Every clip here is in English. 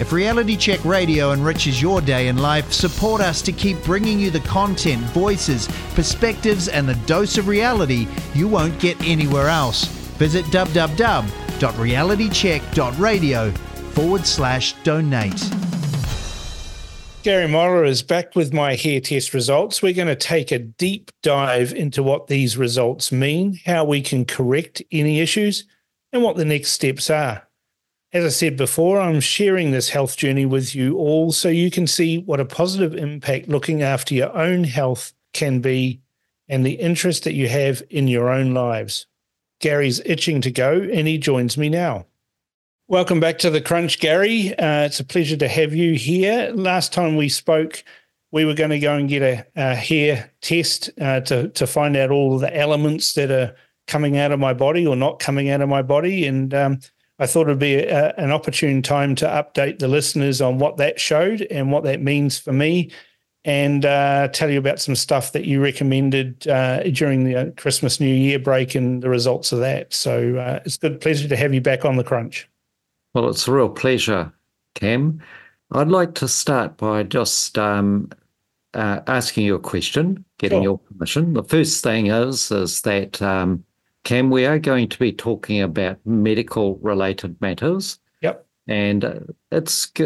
If Reality Check Radio enriches your day and life, support us to keep bringing you the content, voices, perspectives, and the dose of reality you won't get anywhere else. Visit www.realitycheck.radio/donate. Gary Moller is back with my hair test results. We're going to take a deep dive into what these results mean, how we can correct any issues, and what the next steps are. As I said before, I'm sharing this health journey with you all so you can see what a positive impact looking after your own health can be and the interest that you have in your own lives. Gary's itching to go, and he joins me now. Welcome back to The Crunch, Gary. It's a pleasure to have you here. Last time we spoke, we were going to go and get a hair test to find out all the elements that are coming out of my body or not coming out of my body. And I thought it'd be an opportune time to update the listeners on what that showed and what that means for me, and tell you about some stuff that you recommended during the Christmas New Year break and the results of that. So it's a good pleasure to have you back on The Crunch. Well, it's a real pleasure, Cam. I'd like to start by just asking you a question, getting your permission. The first thing is that, Cam, we are going to be talking about medical-related matters. Yep. And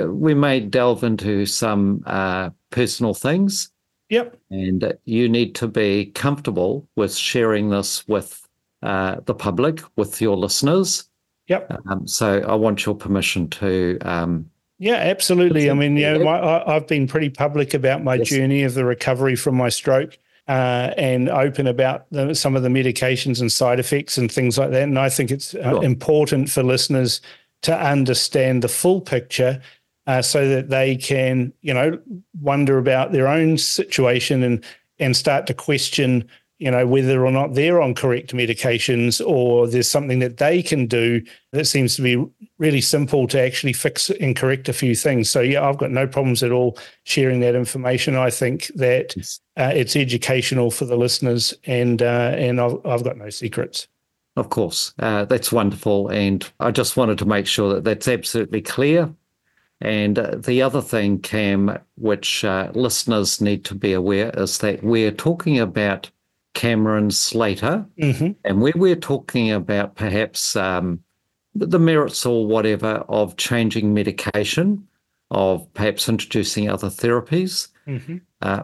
we may delve into some personal things. Yep. And you need to be comfortable with sharing this with the public, with your listeners. Yep. So I want your permission to. Yeah, absolutely. I mean, I've been pretty public about my journey of the recovery from my stroke, and open about some of the medications and side effects and things like that. And I think it's important for listeners to understand the full picture, so that they can, wonder about their own situation and start to question, whether or not they're on correct medications, or there's something that they can do that seems to be really simple to actually fix and correct a few things. So, yeah, I've got no problems at all sharing that information. I think that it's educational for the listeners, and I've got no secrets. Of course. That's wonderful. And I just wanted to make sure that that's absolutely clear. And the other thing, Cam, which listeners need to be aware is that we're talking about Cameron Slater, and where we're talking about perhaps the merits or whatever of changing medication, of perhaps introducing other therapies.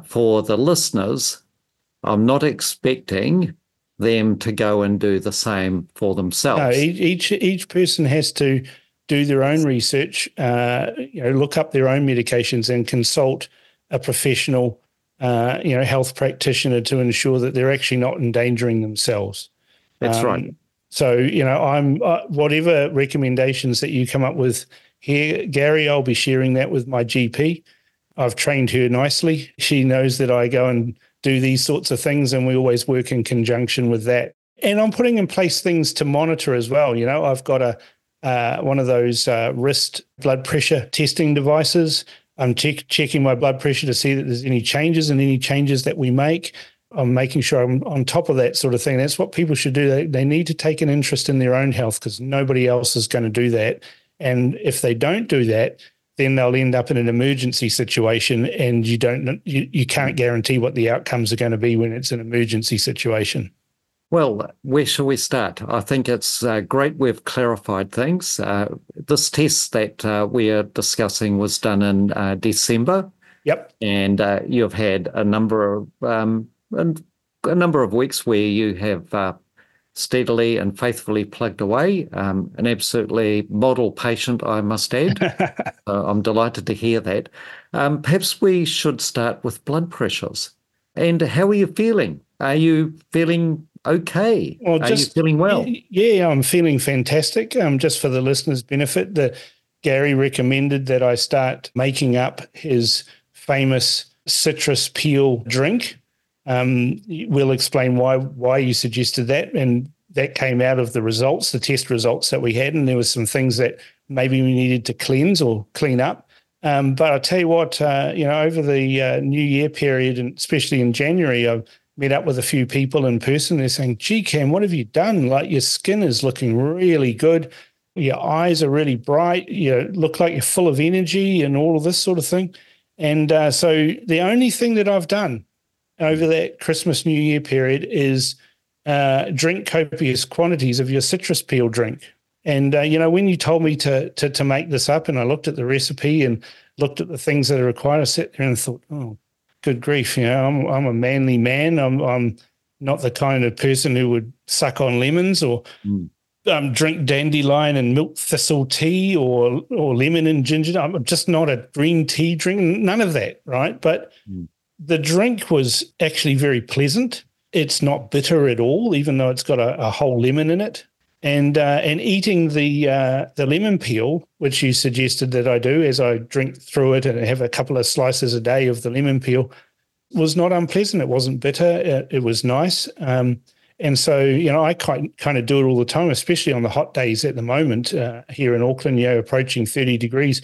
For the listeners, I'm not expecting them to go and do the same for themselves. No, each person has to do their own research, look up their own medications and consult a professional health practitioner to ensure that they're actually not endangering themselves. That's right. So, I'm whatever recommendations that you come up with here, Gary, I'll be sharing that with my GP. I've trained her nicely. She knows that I go and do these sorts of things, and we always work in conjunction with that. And I'm putting in place things to monitor as well. I've got one of those wrist blood pressure testing devices. I'm checking my blood pressure to see that there's any changes, and any changes that we make, I'm making sure I'm on top of that sort of thing. That's what people should do. They need to take an interest in their own health, because nobody else is going to do that. And if they don't do that, then they'll end up in an emergency situation, and you can't guarantee what the outcomes are going to be when it's an emergency situation. Well, where shall we start? I think it's great we've clarified things. This test that we are discussing was done in December. Yep. And you've had a number of weeks where you have steadily and faithfully plugged away. An absolutely model patient, I must add. I'm delighted to hear that. Perhaps we should start with blood pressures. And how are you feeling? Are you feeling okay? Are you feeling well? Yeah, I'm feeling fantastic. Just for the listeners' benefit, Gary recommended that I start making up his famous citrus peel drink. We'll explain why you suggested that, and that came out of the test results that we had, and there were some things that maybe we needed to cleanse or clean up. But I'll tell you what, over the New Year period, and especially in January, I've met up with a few people in person. They're saying, gee, Cam, what have you done? Like, your skin is looking really good. your eyes are really bright, you look like you're full of energy and all of this sort of thing. And so the only thing that I've done over that Christmas, New Year period is drink copious quantities of your citrus peel drink. And, when you told me to make this up and I looked at the recipe and looked at the things that are required, I sat there and thought, oh, good grief, I'm a manly man. I'm not the kind of person who would suck on lemons or drink dandelion and milk thistle tea or lemon and ginger. I'm just not a green tea drinker, none of that, right? But the drink was actually very pleasant. It's not bitter at all, even though it's got a whole lemon in it. And eating the lemon peel, which you suggested that I do as I drink through it and have a couple of slices a day of the lemon peel, was not unpleasant. It wasn't bitter. It was nice. And so, I kind of do it all the time, especially on the hot days at the moment here in Auckland, approaching 30 degrees.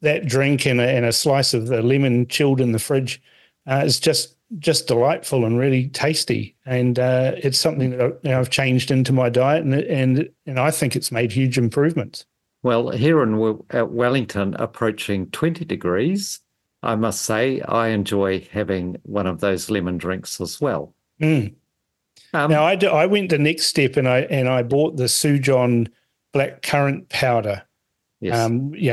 That drink and a slice of the lemon chilled in the fridge is just delightful and really tasty, and it's something that I've changed into my diet, and I think it's made huge improvements. Well, here at Wellington, approaching 20 degrees, I must say I enjoy having one of those lemon drinks as well. Now I went the next step and I bought the Sujon Blackcurrant powder. Yes. You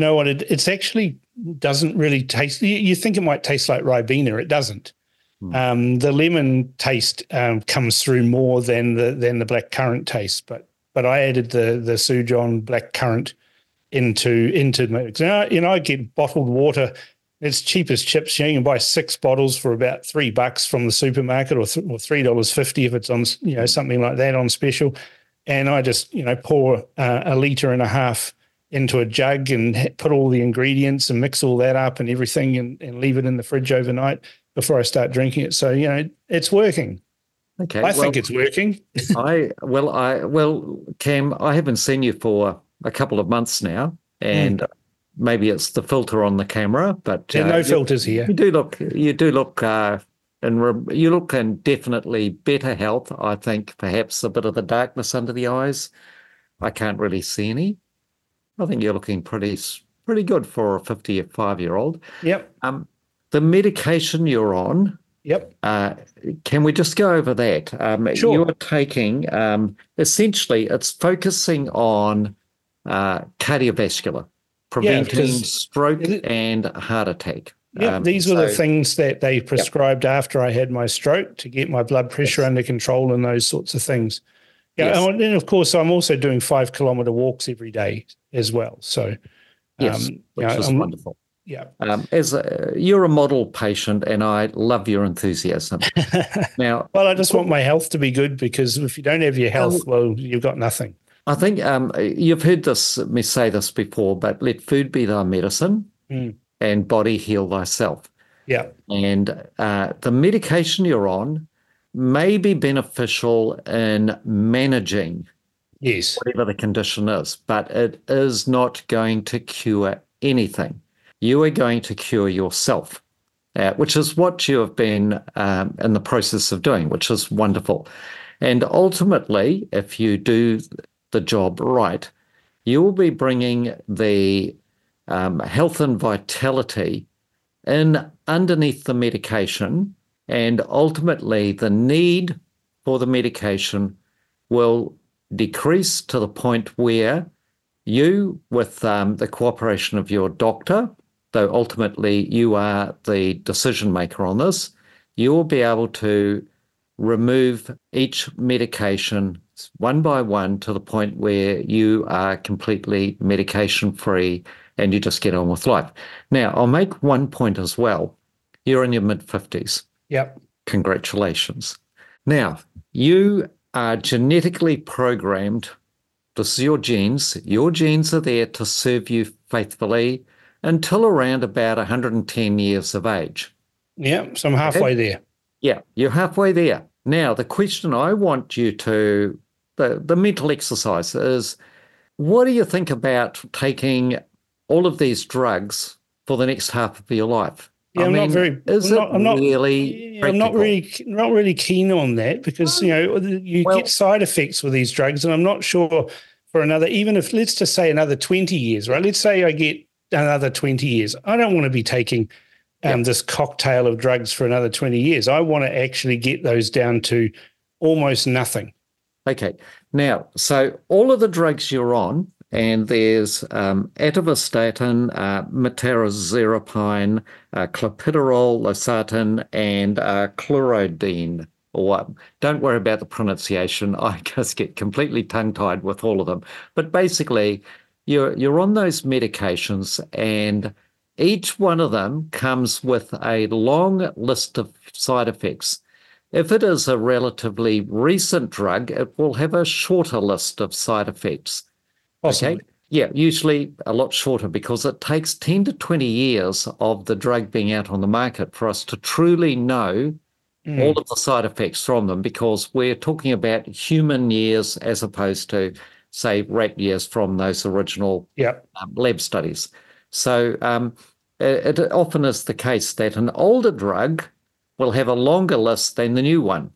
know what? It's actually doesn't really taste. You think it might taste like Ribena. It doesn't. The lemon taste comes through more than the blackcurrant taste. But I added the Sujon Blackcurrant into my mix. I get bottled water. It's cheap as chips. You can buy 6 bottles for about $3 from the supermarket, or $3.50 if it's on something like that on special. And I just, pour 1.5 liters into a jug and put all the ingredients and mix all that up and everything and leave it in the fridge overnight before I start drinking it. So, it's working. Okay, I think it's working. Cam, I haven't seen you for a couple of months now, and maybe it's the filter on the camera, but no filters here. You do look. And you look in definitely better health, I think, perhaps a bit of the darkness under the eyes. I can't really see any. I think you're looking pretty good for a 55-year-old. Yep. The medication you're on. Yep. Can we just go over that? Sure. You're taking, essentially, it's focusing on cardiovascular, preventing stroke and heart attack. Yeah, these were the things that they prescribed after I had my stroke to get my blood pressure under control and those sorts of things. Yeah, and of course, I'm also doing 5-kilometre walks every day as well. So, which is wonderful. Yeah, you're a model patient, and I love your enthusiasm. Now, well, I just want my health to be good, because if you don't have your health, you've got nothing. I think you've heard me say this before, but let food be thy medicine. And body heal thyself. Yeah. And the medication you're on may be beneficial in managing whatever the condition is, but it is not going to cure anything. You are going to cure yourself, which is what you have been in the process of doing, which is wonderful. And ultimately, if you do the job right, you will be bringing the health and vitality in underneath the medication, and ultimately the need for the medication will decrease to the point where you, with the cooperation of your doctor, though ultimately you are the decision maker on this, you will be able to remove each medication one by one to the point where you are completely medication-free and you just get on with life. Now, I'll make one point as well. You're in your mid-50s. Yep. Congratulations. Now, you are genetically programmed. This is your genes. Your genes are there to serve you faithfully until around about 110 years of age. Yeah, so I'm halfway there. Yeah, you're halfway there. Now, the question I want you to, the mental exercise is, what do you think about taking all of these drugs for the next half of your life? Yeah, I'm not really keen on that because you get side effects with these drugs, and I'm not sure for another, even if, let's just say another 20 years, right? Let's say I get another 20 years. I don't want to be taking this cocktail of drugs for another 20 years. I want to actually get those down to almost nothing. Okay. Now, so all of the drugs you're on, and there's atorvastatin, metformin, clopidogrel, losartan, and chlorthalidone. Or don't worry about the pronunciation. I just get completely tongue-tied with all of them. But basically, you're on those medications, and each one of them comes with a long list of side effects. If it is a relatively recent drug, it will have a shorter list of side effects. Awesome. Okay. Yeah, usually a lot shorter, because it takes 10 to 20 years of the drug being out on the market for us to truly know all of the side effects from them, because we're talking about human years as opposed to, say, rat years from those original lab studies. So it often is the case that an older drug will have a longer list than the new one.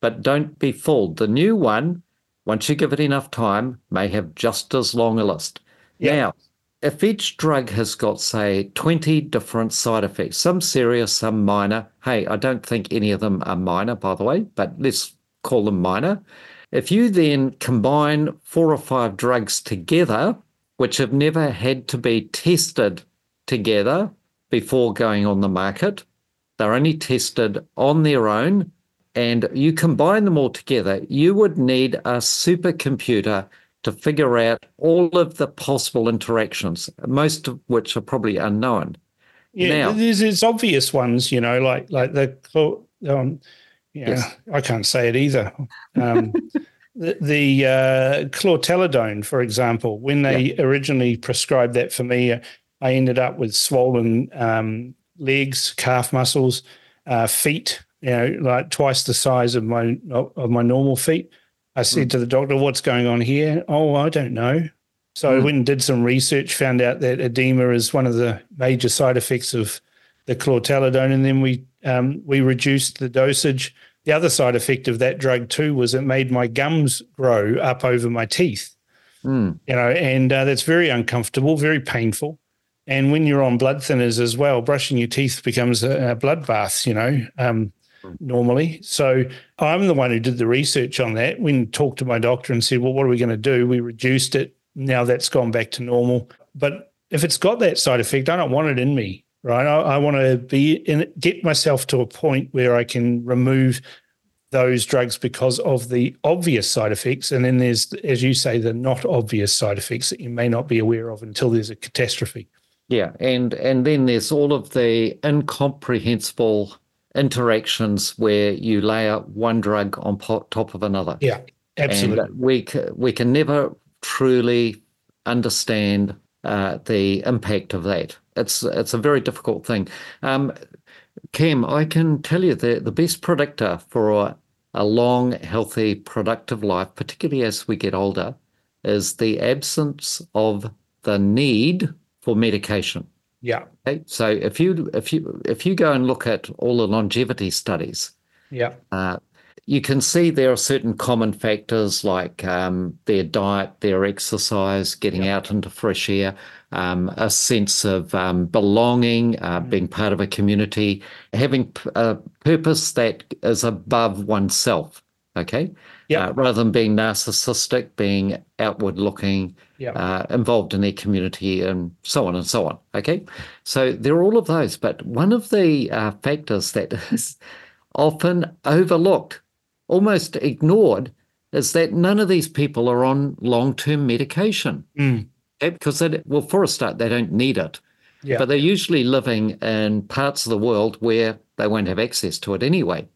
But don't be fooled. The new one, once you give it enough time, may have just as long a list. Yep. Now, if each drug has got, say, 20 different side effects, some serious, some minor. Hey, I don't think any of them are minor, by the way, but let's call them minor. If you then combine 4 or 5 drugs together, which have never had to be tested together before going on the market, they're only tested on their own, and you combine them all together, you would need a supercomputer to figure out all of the possible interactions, most of which are probably unknown. Yeah, now, there's obvious ones, you know, like the I can't say it either. The chlorthalidone, for example, when they originally prescribed that for me, I ended up with swollen legs, calf muscles, feet, you know, like twice the size of my normal feet. I said to the doctor, "What's going on here?" "Oh, I don't know." So I went and did some research, found out that edema is one of the major side effects of the chlorthalidone, and then we reduced the dosage. The other side effect of that drug too was it made my gums grow up over my teeth, you know, and that's very uncomfortable, very painful. And when you're on blood thinners as well, brushing your teeth becomes a bloodbath, you know, normally. So I'm the one who did the research on that. We talked to my doctor and said, well, what are we going to do? We reduced it. Now that's gone back to normal. But if it's got that side effect, I don't want it in me, right? I want to be get myself to a point where I can remove those drugs because of the obvious side effects. And then there's, as you say, the not obvious side effects that you may not be aware of until there's a catastrophe. Yeah, and then there's all of the incomprehensible interactions where you layer one drug on top of another. Yeah, absolutely. And we can never truly understand the impact of that. It's a very difficult thing. Cam, I can tell you that the best predictor for a long, healthy, productive life, particularly as we get older, is the absence of the need for medication. Yeah. Okay? So if you go and look at all the longevity studies, you can see there are certain common factors like their diet, their exercise, getting out into fresh air, a sense of belonging, being part of a community, having a purpose that is above oneself. Okay. Yeah. Rather than being narcissistic, being outward looking, involved in their community, and so on and so on. Okay. So there are all of those. But one of the factors that is often overlooked, almost ignored, is that none of these people are on long-term medication. Okay? Because, for a start, they don't need it. Yeah. But they're usually living in parts of the world where they won't have access to it anyway.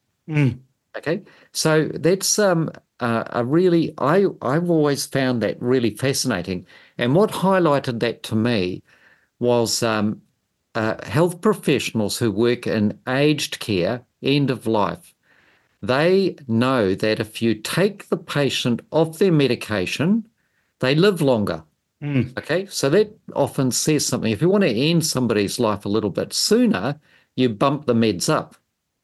Okay, so that's a really, I've always found that really fascinating. And what highlighted that to me was health professionals who work in aged care, end of life. They know that if you take the patient off their medication, they live longer. Okay, so that often says something. If you want to end somebody's life a little bit sooner, you bump the meds up.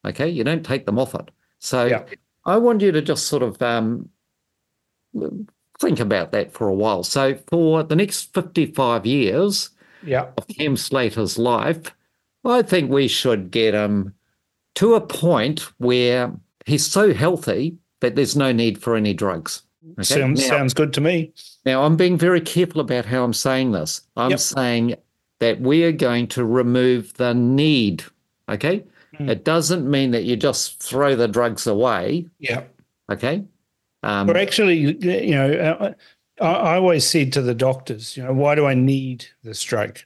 Okay, you don't take them off it. So I want you to just sort of think about that for a while. So for the next 55 years of Cam Slater's life, I think we should get him to a point where he's so healthy that there's no need for any drugs. Okay? Sounds good to me. Now, I'm being very careful about how I'm saying this. I'm saying that we are going to remove the need, okay? It doesn't mean that you just throw the drugs away. Yeah. Okay. But actually, you know, I always said to the doctors, you know, why do I need this drug?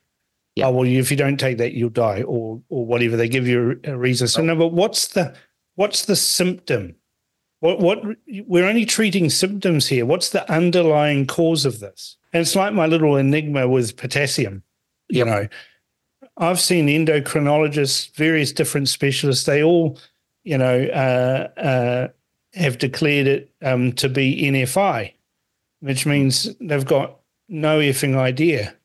Yeah. Oh, well, if you don't take that, you'll die, or whatever. They give you a reason. So, no, but what's the symptom? What we're only treating symptoms here. What's the underlying cause of this? And it's like my little enigma with potassium. You know, I've seen endocrinologists, various different specialists. They all, you know, have declared it to be NFI, which means they've got no effing idea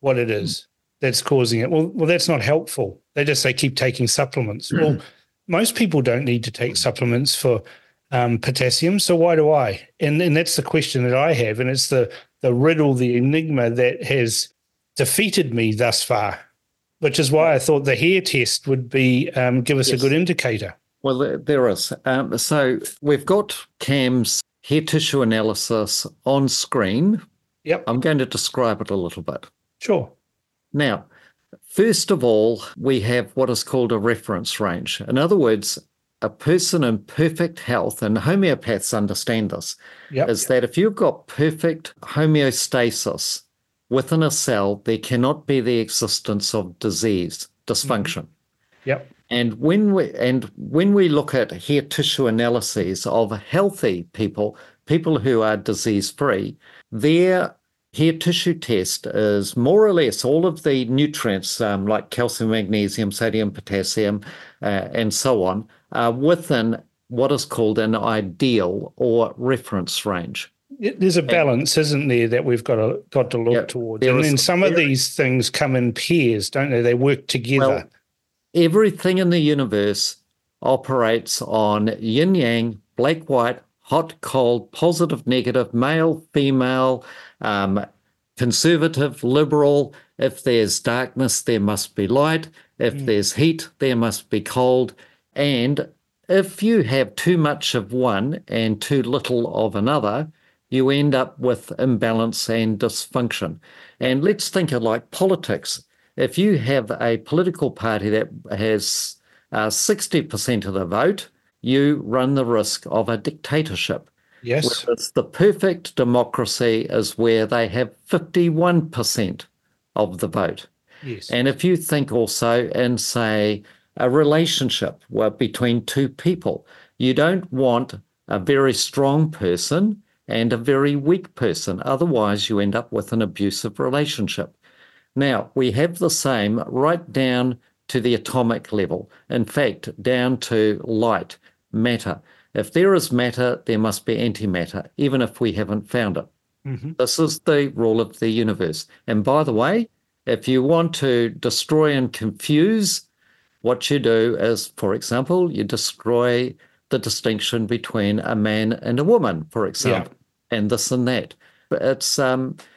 what it is that's causing it. Well, that's not helpful. They just say keep taking supplements. Well, most people don't need to take supplements for potassium, so why do I? And that's the question that I have, and it's the riddle, the enigma that has defeated me thus far, which is why I thought the hair test would be give us a good indicator. Well, there is. So we've got Cam's hair tissue analysis on screen. Yep. I'm going to describe it a little bit. Sure. Now, first of all, we have what is called a reference range. In other words, a person in perfect health, and homeopaths understand this, is that if you've got perfect homeostasis within a cell, there cannot be the existence of disease, dysfunction. Yep. And when we look at hair tissue analyses of healthy people, people who are disease-free, their hair tissue test is more or less all of the nutrients like calcium, magnesium, sodium, potassium, and so on, are within what is called an ideal or reference range. There's a balance, isn't there, that we've got to look towards. And then some of these things come in pairs, don't they? They work together. Well, everything in the universe operates on yin-yang, black-white, hot-cold, positive-negative, male-female, conservative-liberal. If there's darkness, there must be light. If there's heat, there must be cold. And if you have too much of one and too little of another, you end up with imbalance and dysfunction. And let's think of like politics. If you have a political party that has 60% of the vote, you run the risk of a dictatorship. Yes. Whereas the perfect democracy is where they have 51% of the vote. Yes. And if you think also in, say, a relationship between two people, you don't want a very strong person and a very weak person. Otherwise, you end up with an abusive relationship. Now, we have the same right down to the atomic level. In fact, down to light, matter. If there is matter, there must be antimatter, even if we haven't found it. Mm-hmm. This is the rule of the universe. And by the way, if you want to destroy and confuse, what you do is, for example, you destroy the distinction between a man and a woman, for example, and this and that. But it's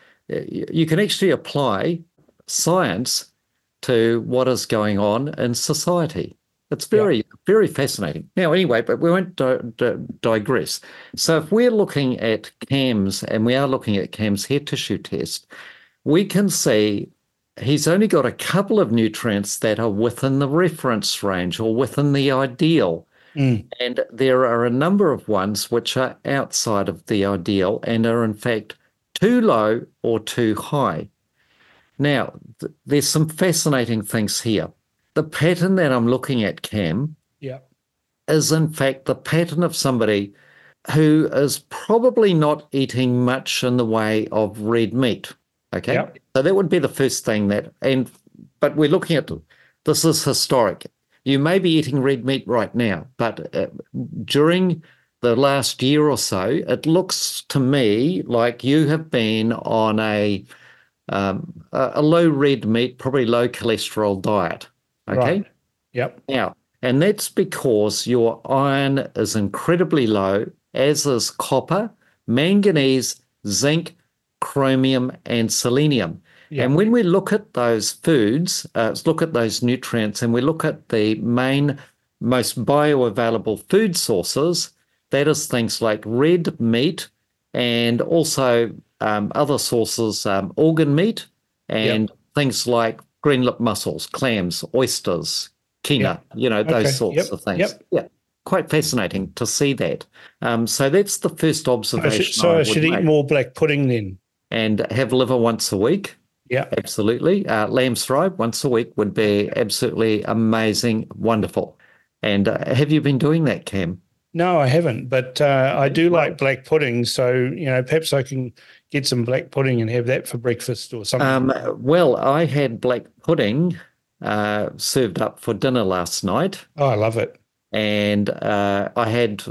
you can actually apply science to what is going on in society. It's very, very fascinating. Now, anyway, but we won't digress. So if we're looking at Cam's, and we are looking at Cam's hair tissue test, we can see he's only got a couple of nutrients that are within the reference range or within the ideal. And there are a number of ones which are outside of the ideal and are, in fact, too low or too high. Now, there's some fascinating things here. The pattern that I'm looking at, Cam, is in fact the pattern of somebody who is probably not eating much in the way of red meat. Okay? Yep. So that would be the first thing that, but we're looking at, this is historic. You may be eating red meat right now, but during the last year or so, it looks to me like you have been on a low red meat, probably low cholesterol diet. Okay. Right. Yep. Now, and that's because your iron is incredibly low, as is copper, manganese, zinc, chromium, and selenium. Yeah. And when we look at those foods, look at those nutrients, and we look at the main, most bioavailable food sources, that is things like red meat and also other sources, organ meat and things like green lip mussels, clams, oysters, quinoa, you know, those sorts of things. Yeah, quite fascinating to see that. So that's the first observation. I should eat more black pudding then. And have liver once a week. Yeah, absolutely. Lamb's rye once a week would be absolutely amazing, wonderful. And have you been doing that, Cam? No, I haven't, but I do like black pudding. So, you know, perhaps I can get some black pudding and have that for breakfast or something. Well, I had black pudding served up for dinner last night. Oh, I love it. And I had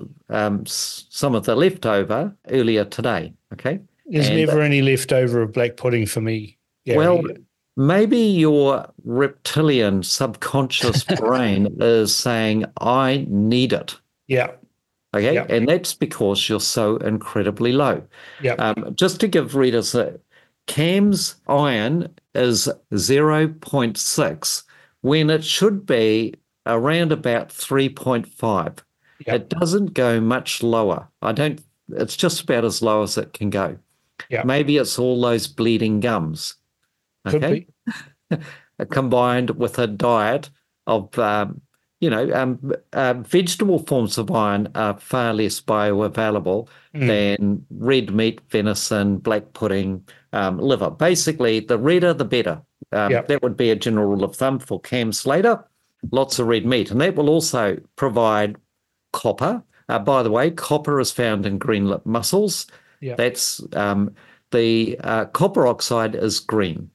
some of the leftover earlier today, okay? There's never any leftover of black pudding for me. Yeah, well, maybe your reptilian subconscious brain is saying, I need it. Yeah. Okay, and that's because you're so incredibly low. Yeah. Just to give readers, Cam's iron is 0.6 when it should be around about 3.5. Yep. It doesn't go much lower. It's just about as low as it can go. Yep. Maybe it's all those bleeding gums. Okay? Could be. Combined with a diet of, vegetable forms of iron are far less bioavailable than red meat, venison, black pudding, liver. Basically, the redder, the better. That would be a general rule of thumb for Cam Slater. Lots of red meat, and that will also provide copper. By the way, copper is found in green lip mussels. Yeah. That's the copper oxide is green,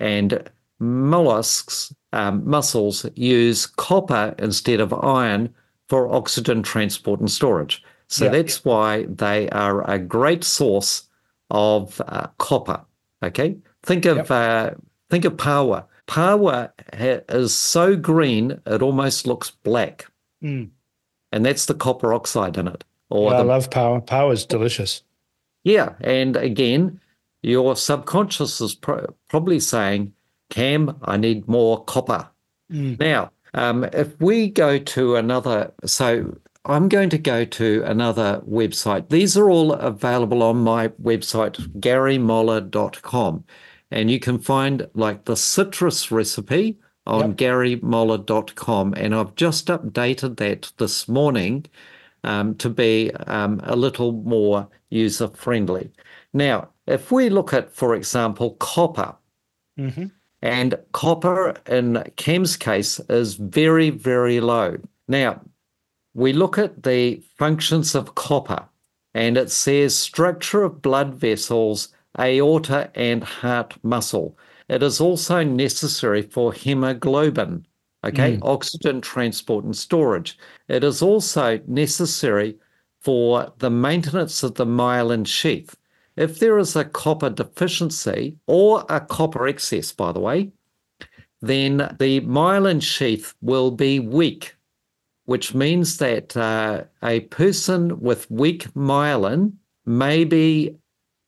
and mollusks, mussels, use copper instead of iron for oxygen transport and storage. So that's why they are a great source of copper. Okay, think of pāua. Pāua is so green, it almost looks black. Mm. And that's the copper oxide in it. I love pāua. Pāua is delicious. Yeah. And again, your subconscious is probably saying, Cam, I need more copper. Mm. Now, if we go to another, so I'm going to go to another website. These are all available on my website, garymoller.com. And you can find like the citrus recipe on garymoller.com. And I've just updated that this morning to be a little more user-friendly. Now, if we look at, for example, copper, and copper in Cam's case is very, very low. Now, we look at the functions of copper, and it says structure of blood vessels, aorta and heart muscle. It is also necessary for hemoglobin, oxygen transport and storage. It is also necessary for the maintenance of the myelin sheath. If there is a copper deficiency or a copper excess, by the way, then the myelin sheath will be weak, which means that a person with weak myelin may be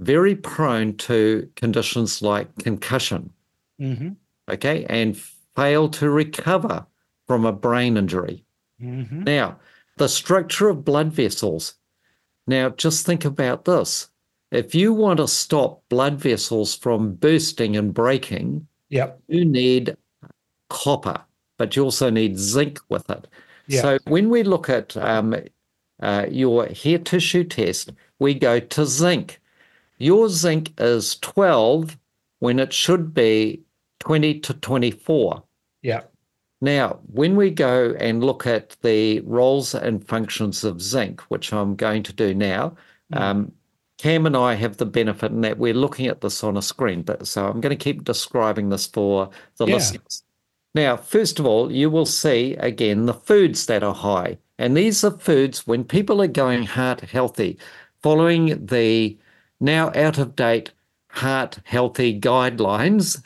very prone to conditions like concussion, and fail to recover from a brain injury. Now, the structure of blood vessels. Now, just think about this. If you want to stop blood vessels from bursting and breaking, you need copper, but you also need zinc with it. Yep. So when we look at your hair tissue test, we go to zinc. Your zinc is 12 when it should be 20 to 24. Yeah. Now, when we go and look at the roles and functions of zinc, which I'm going to do now, Cam and I have the benefit in that we're looking at this on a screen. So I'm going to keep describing this for the listeners. Now, first of all, you will see, again, the foods that are high. And these are foods when people are going heart healthy, following the now out-of-date heart healthy guidelines,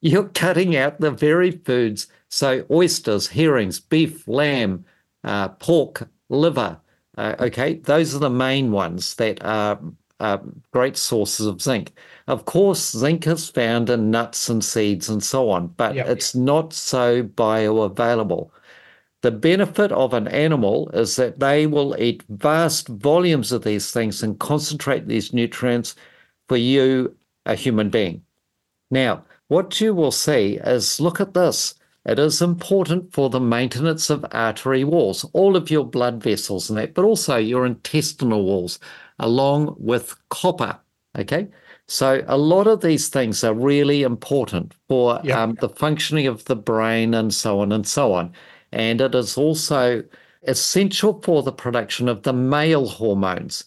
you're cutting out the very foods. So oysters, herrings, beef, lamb, pork, liver, those are the main ones that are great sources of zinc. Of course, zinc is found in nuts and seeds and so on, but it's not so bioavailable. The benefit of an animal is that they will eat vast volumes of these things and concentrate these nutrients for you, a human being. Now, what you will see is, look at this. It is important for the maintenance of artery walls, all of your blood vessels and that, but also your intestinal walls, along with copper, okay? So a lot of these things are really important for the functioning of the brain and so on and so on. And it is also essential for the production of the male hormones,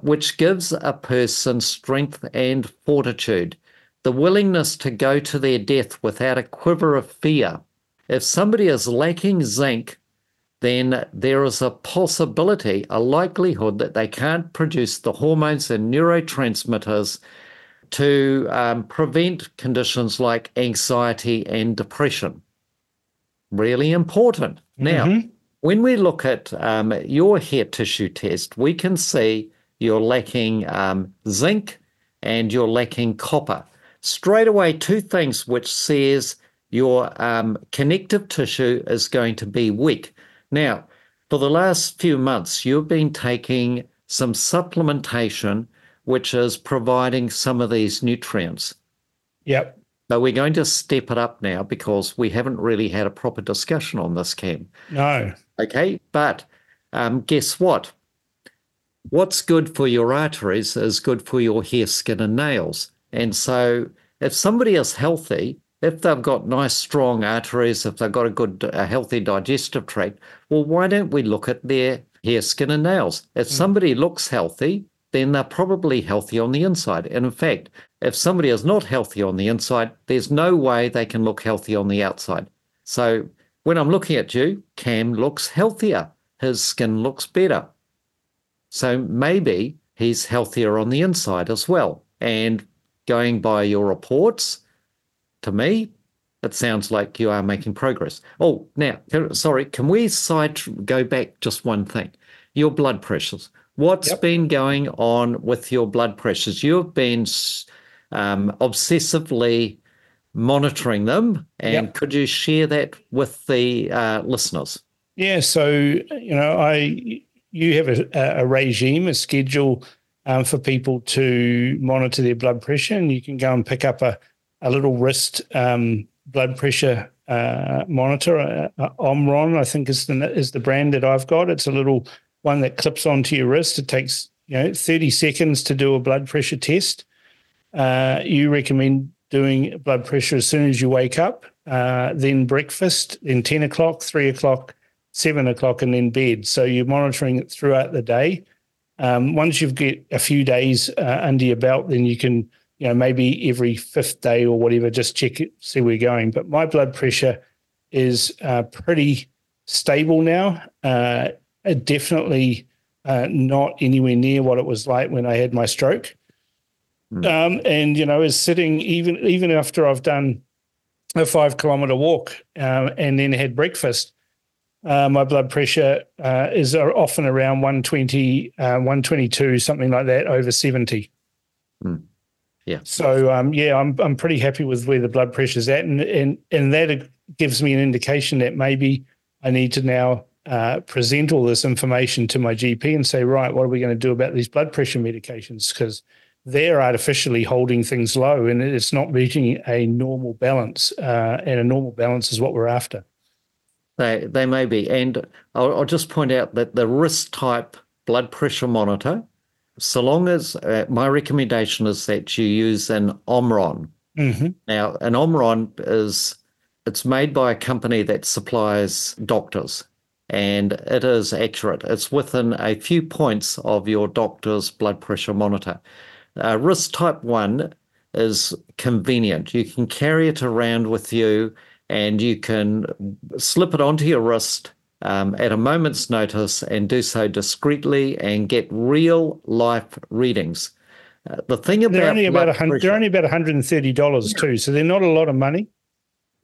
which gives a person strength and fortitude, the willingness to go to their death without a quiver of fear. If somebody is lacking zinc, then there is a possibility, a likelihood that they can't produce the hormones and neurotransmitters to prevent conditions like anxiety and depression. Really important. Now, when we look at your hair tissue test, we can see you're lacking zinc and you're lacking copper. Straight away, two things which says your connective tissue is going to be weak. Now, for the last few months, you've been taking some supplementation, which is providing some of these nutrients. Yep. But we're going to step it up now because we haven't really had a proper discussion on this, Cam. No. Okay, but guess what? What's good for your arteries is good for your hair, skin, and nails. And so if somebody is healthy, if they've got nice, strong arteries, if they've got a good, healthy digestive tract, well, why don't we look at their hair, skin, and nails? If somebody looks healthy, then they're probably healthy on the inside. And in fact, if somebody is not healthy on the inside, there's no way they can look healthy on the outside. So when I'm looking at you, Cam looks healthier. His skin looks better. So maybe he's healthier on the inside as well. And going by your reports, to me, it sounds like you are making progress. Oh, now, sorry, can we go back just one thing? Your blood pressures. What's been going on with your blood pressures? You've been obsessively monitoring them, and could you share that with the listeners? Yeah, so, you know, you have a regime, a schedule for people to monitor their blood pressure, and you can go and pick up a little wrist blood pressure monitor. Omron, I think, is the brand that I've got. It's a little one that clips onto your wrist. It takes, 30 seconds to do a blood pressure test. You recommend doing blood pressure as soon as you wake up, then breakfast, then 10 o'clock, 3 o'clock, 7 o'clock, and then bed. So you're monitoring it throughout the day. Once you've got a few days under your belt, then you can, maybe every fifth day or whatever, just check it, see where you're going. But my blood pressure is pretty stable now. Definitely not anywhere near what it was like when I had my stroke. And, is sitting, even after I've done a 5-kilometre walk and then had breakfast, my blood pressure is often around 120, 122, something like that, over 70. Yeah. So, I'm pretty happy with where the blood pressure's at, and that gives me an indication that maybe I need to now present all this information to my GP and say, right, what are we going to do about these blood pressure medications? Because they're artificially holding things low, and it's not reaching a normal balance, and a normal balance is what we're after. They may be. And I'll just point out that the wrist-type blood pressure monitor, so long as my recommendation is that you use an Omron. Now, an Omron it's made by a company that supplies doctors, and it is accurate. It's within a few points of your doctor's blood pressure monitor. Wrist type 1 is convenient. You can carry it around with you, and you can slip it onto your wrist at a moment's notice and do so discreetly and get real-life readings. The thing about they're only about $130 too, so they're not a lot of money.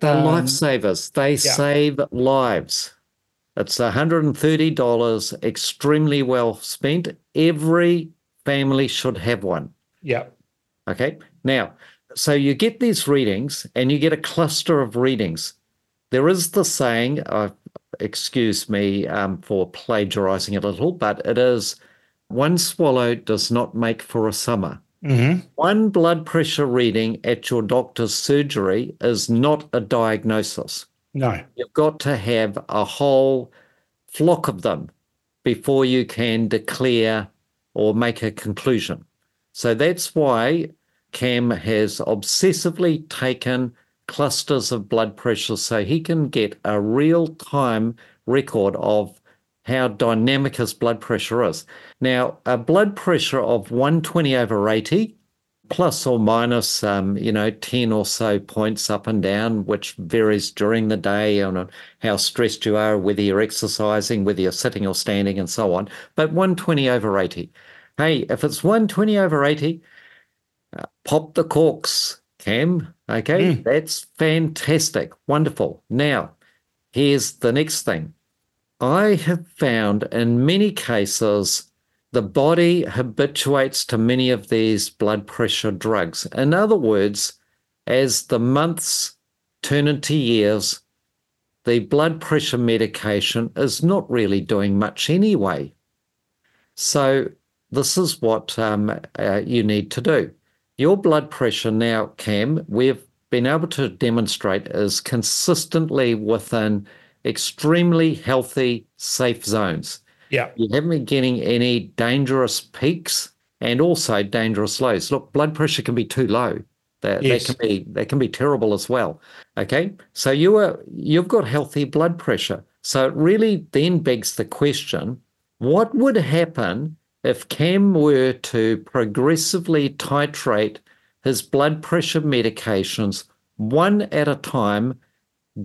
They're lifesavers. They save lives. It's $130, extremely well spent. Every family should have one. Yeah. Okay. Now, so you get these readings and you get a cluster of readings. There is the saying, excuse me for plagiarizing it a little, but it is, one swallow does not make for a summer. Mm-hmm. One blood pressure reading at your doctor's surgery is not a diagnosis. No. You've got to have a whole flock of them before you can declare or make a conclusion. So that's why Cam has obsessively taken clusters of blood pressure so he can get a real-time record of how dynamic his blood pressure is. Now, a blood pressure of 120 over 80, plus or minus, 10 or so points up and down, which varies during the day on how stressed you are, whether you're exercising, whether you're sitting or standing and so on, but 120 over 80. Hey, if it's 120 over 80, pop the corks, Cam. Okay, That's fantastic. Wonderful. Now, here's the next thing. I have found in many cases the body habituates to many of these blood pressure drugs. In other words, as the months turn into years, the blood pressure medication is not really doing much anyway. So this is what you need to do. Your blood pressure now, Cam, we've been able to demonstrate is consistently within extremely healthy, safe zones. Yeah. You haven't been getting any dangerous peaks and also dangerous lows. Look, blood pressure can be too low. That can be terrible as well. Okay. So you've got healthy blood pressure. So it really then begs the question, what would happen if Cam were to progressively titrate his blood pressure medications one at a time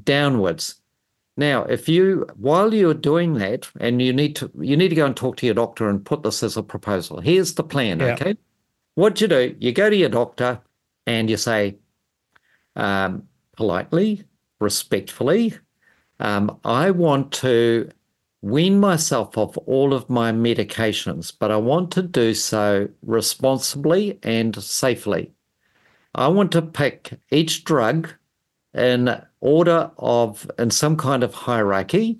downwards? Now, while you're doing that, and you need to go and talk to your doctor and put this as a proposal. Here's the plan, okay? What you go to your doctor and you say, politely, respectfully, I want to wean myself off all of my medications, but I want to do so responsibly and safely. I want to pick each drug in order of, in some kind of hierarchy,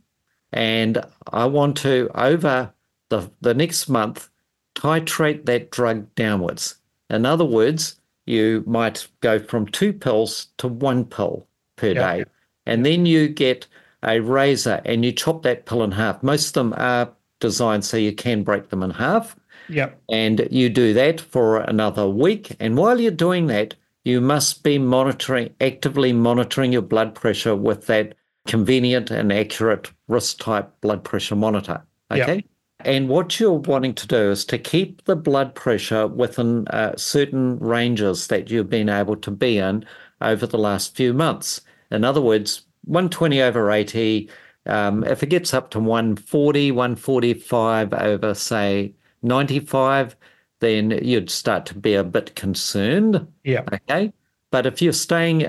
and I want to, over the next month, titrate that drug downwards. In other words, you might go from 2 pills to 1 pill per day, and then you get a razor and you chop that pill in half. Most of them are designed so you can break them in half. Yep. And you do that for another week. And while you're doing that, you must be actively monitoring your blood pressure with that convenient and accurate wrist-type blood pressure monitor. Okay. Yep. And what you're wanting to do is to keep the blood pressure within certain ranges that you've been able to be in over the last few months. In other words, 120 over 80, if it gets up to 140, 145 over, say, 95, then you'd start to be a bit concerned. Yeah. Okay. But if you're staying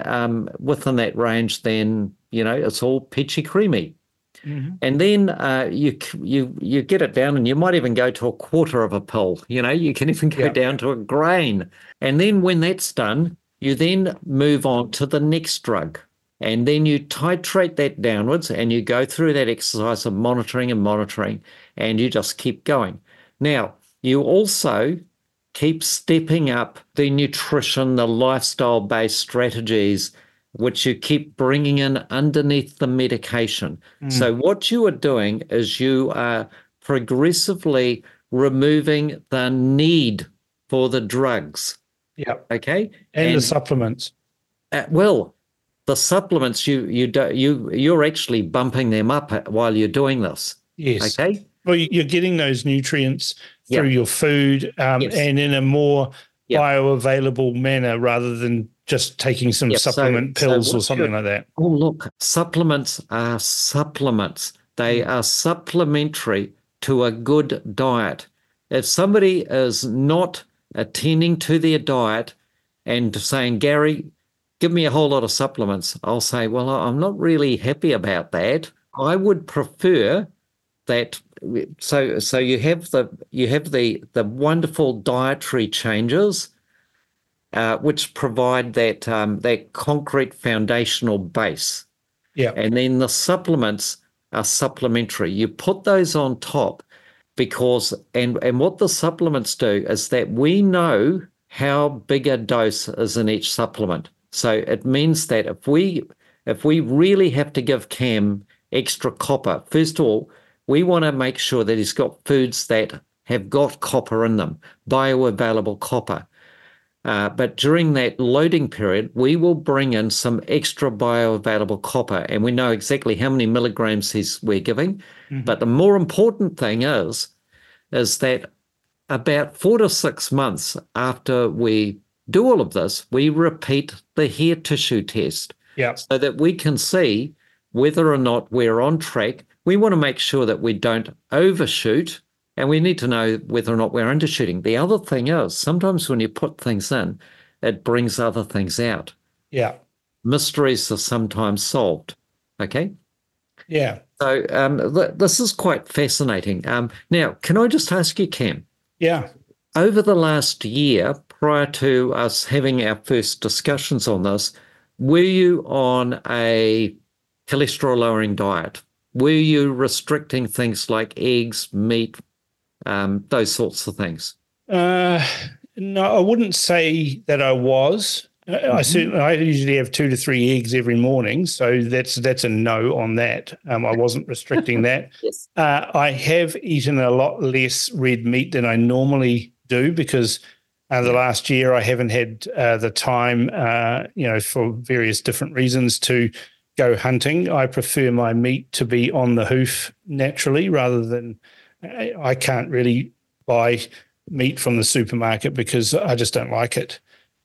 within that range, then, it's all peachy creamy. Mm-hmm. And then you get it down, and you might even go to 1/4 of a pill. You can even go down to a grain. And then when that's done, you then move on to the next drug. And then you titrate that downwards and you go through that exercise of monitoring, and you just keep going. Now, you also keep stepping up the nutrition, the lifestyle-based strategies, which you keep bringing in underneath the medication. Mm. So what you are doing is you are progressively removing the need for the drugs. Yeah. Okay? And the supplements. The supplements you're actually bumping them up while you're doing this. Yes. Okay. Well, you're getting those nutrients through your food and in a more bioavailable manner rather than just taking some supplement pills or something like that. Oh, look, supplements are supplements. They are supplementary to a good diet. If somebody is not attending to their diet and saying, Gary, give me a whole lot of supplements, I'll say, well, I'm not really happy about that. I would prefer that so you have the wonderful dietary changes which provide that that concrete foundational base. Yeah. And then the supplements are supplementary. You put those on top because and what the supplements do is that we know how big a dose is in each supplement. So it means that if we really have to give Cam extra copper, first of all, we want to make sure that he's got foods that have got copper in them, bioavailable copper. But during that loading period, we will bring in some extra bioavailable copper, and we know exactly how many milligrams we're giving. Mm-hmm. But the more important thing is that about 4 to 6 months after we do all of this, we repeat the hair tissue test. Yeah. So that we can see whether or not we're on track. We want to make sure that we don't overshoot, and we need to know whether or not we're undershooting. The other thing is, sometimes when you put things in, it brings other things out. Yeah. Mysteries are sometimes solved. Okay? Yeah. So this is quite fascinating. Now, can I just ask you, Cam? Yeah. Over the last year, prior to us having our first discussions on this, were you on a cholesterol-lowering diet? Were you restricting things like eggs, meat, those sorts of things? No, I wouldn't say that I was. Mm-hmm. I usually have 2 to 3 eggs every morning, so that's a no on that. I wasn't restricting that. Yes. I have eaten a lot less red meat than I normally do because the last year I haven't had the time, for various different reasons to go hunting. I prefer my meat to be on the hoof naturally rather than I can't really buy meat from the supermarket because I just don't like it.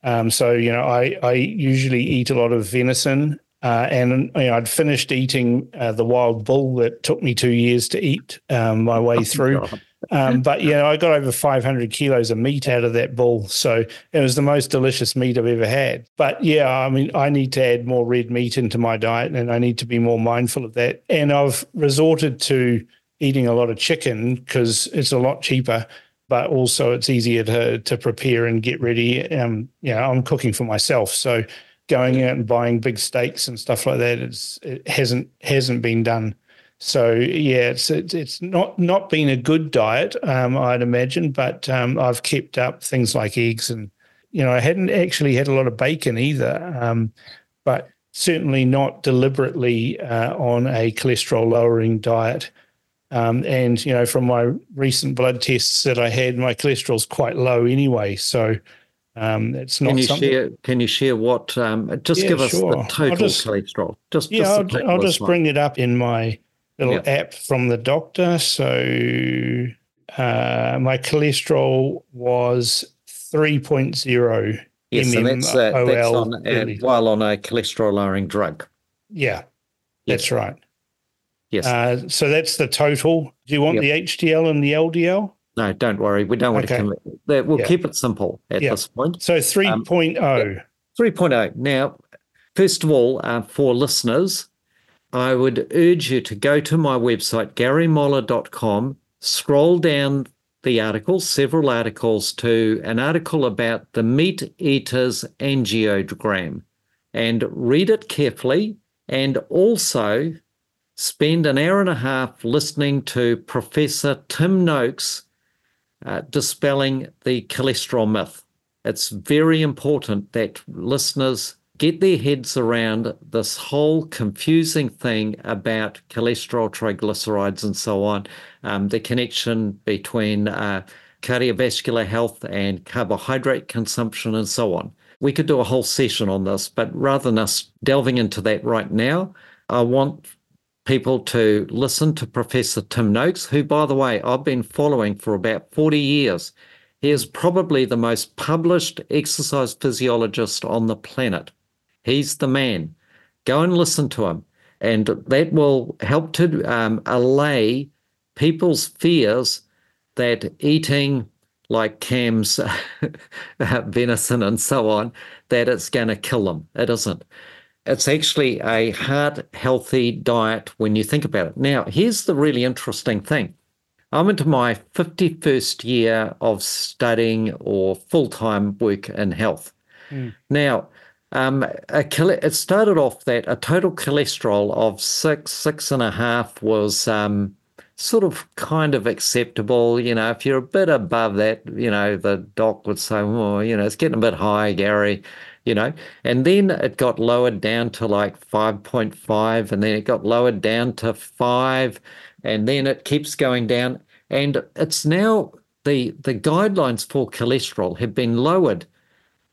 I usually eat a lot of venison and I'd finished eating the wild bull that took me 2 years to eat my way through. I got over 500 kilos of meat out of that bull. So it was the most delicious meat I've ever had. But yeah, I mean, I need to add more red meat into my diet and I need to be more mindful of that. And I've resorted to eating a lot of chicken because it's a lot cheaper, but also it's easier to prepare and get ready. I'm cooking for myself. So going out and buying big steaks and stuff like that, it hasn't been done. So yeah, it's not been a good diet, I'd imagine, but I've kept up things like eggs and I hadn't actually had a lot of bacon either, but certainly not deliberately on a cholesterol lowering diet. And from my recent blood tests that I had, my cholesterol's quite low anyway. So it's not. Can you share what? Give us the total cholesterol. I'll just bring it up in my little app from the doctor. So my cholesterol was 3.0. Yes, and that's while on a cholesterol-lowering drug. Yeah, that's right. Yes. So that's the total. Do you want the HDL and the LDL? No, don't worry. We don't want to commit. We'll keep it simple at this point. So 3.0. 3.0. Now, first of all, for listeners, I would urge you to go to my website, garymoller.com, scroll down the articles, several articles, to an article about the meat eater's angiogram, and read it carefully, and also spend an hour and a half listening to Professor Tim Noakes dispelling the cholesterol myth. It's very important that listeners get their heads around this whole confusing thing about cholesterol, triglycerides, and so on, the connection between cardiovascular health and carbohydrate consumption, and so on. We could do a whole session on this, but rather than us delving into that right now, I want people to listen to Professor Tim Noakes, who, by the way, I've been following for about 40 years. He is probably the most published exercise physiologist on the planet. He's the man. Go and listen to him, and that will help to allay people's fears that eating like Cam's venison and so on, that it's going to kill them. It isn't. It's actually a heart healthy diet when you think about it. Now, here's the really interesting thing. I'm into my 51st year of studying or full-time work in health. Mm. Now, it started off that a total cholesterol of 6, 6.5 was sort of kind of acceptable. You know, if you're a bit above that, you know, the doc would say, well, you know, it's getting a bit high, Gary, you know. And then it got lowered down to like 5.5, and then it got lowered down to 5, and then it keeps going down. And it's now the guidelines for cholesterol have been lowered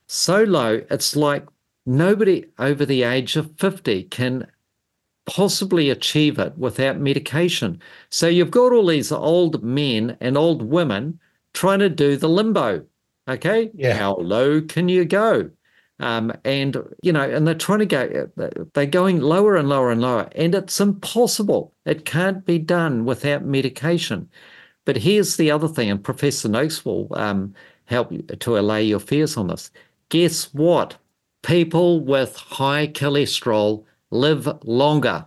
so low, it's like nobody over the age of 50 can possibly achieve it without medication. So you've got all these old men and old women trying to do the limbo, okay? Yeah. How low can you go? And, you know, and they're trying to go, they're going lower and lower and lower, and it's impossible. It can't be done without medication. But here's the other thing, and Professor Noakes will help you to allay your fears on this. Guess what? People with high cholesterol live longer,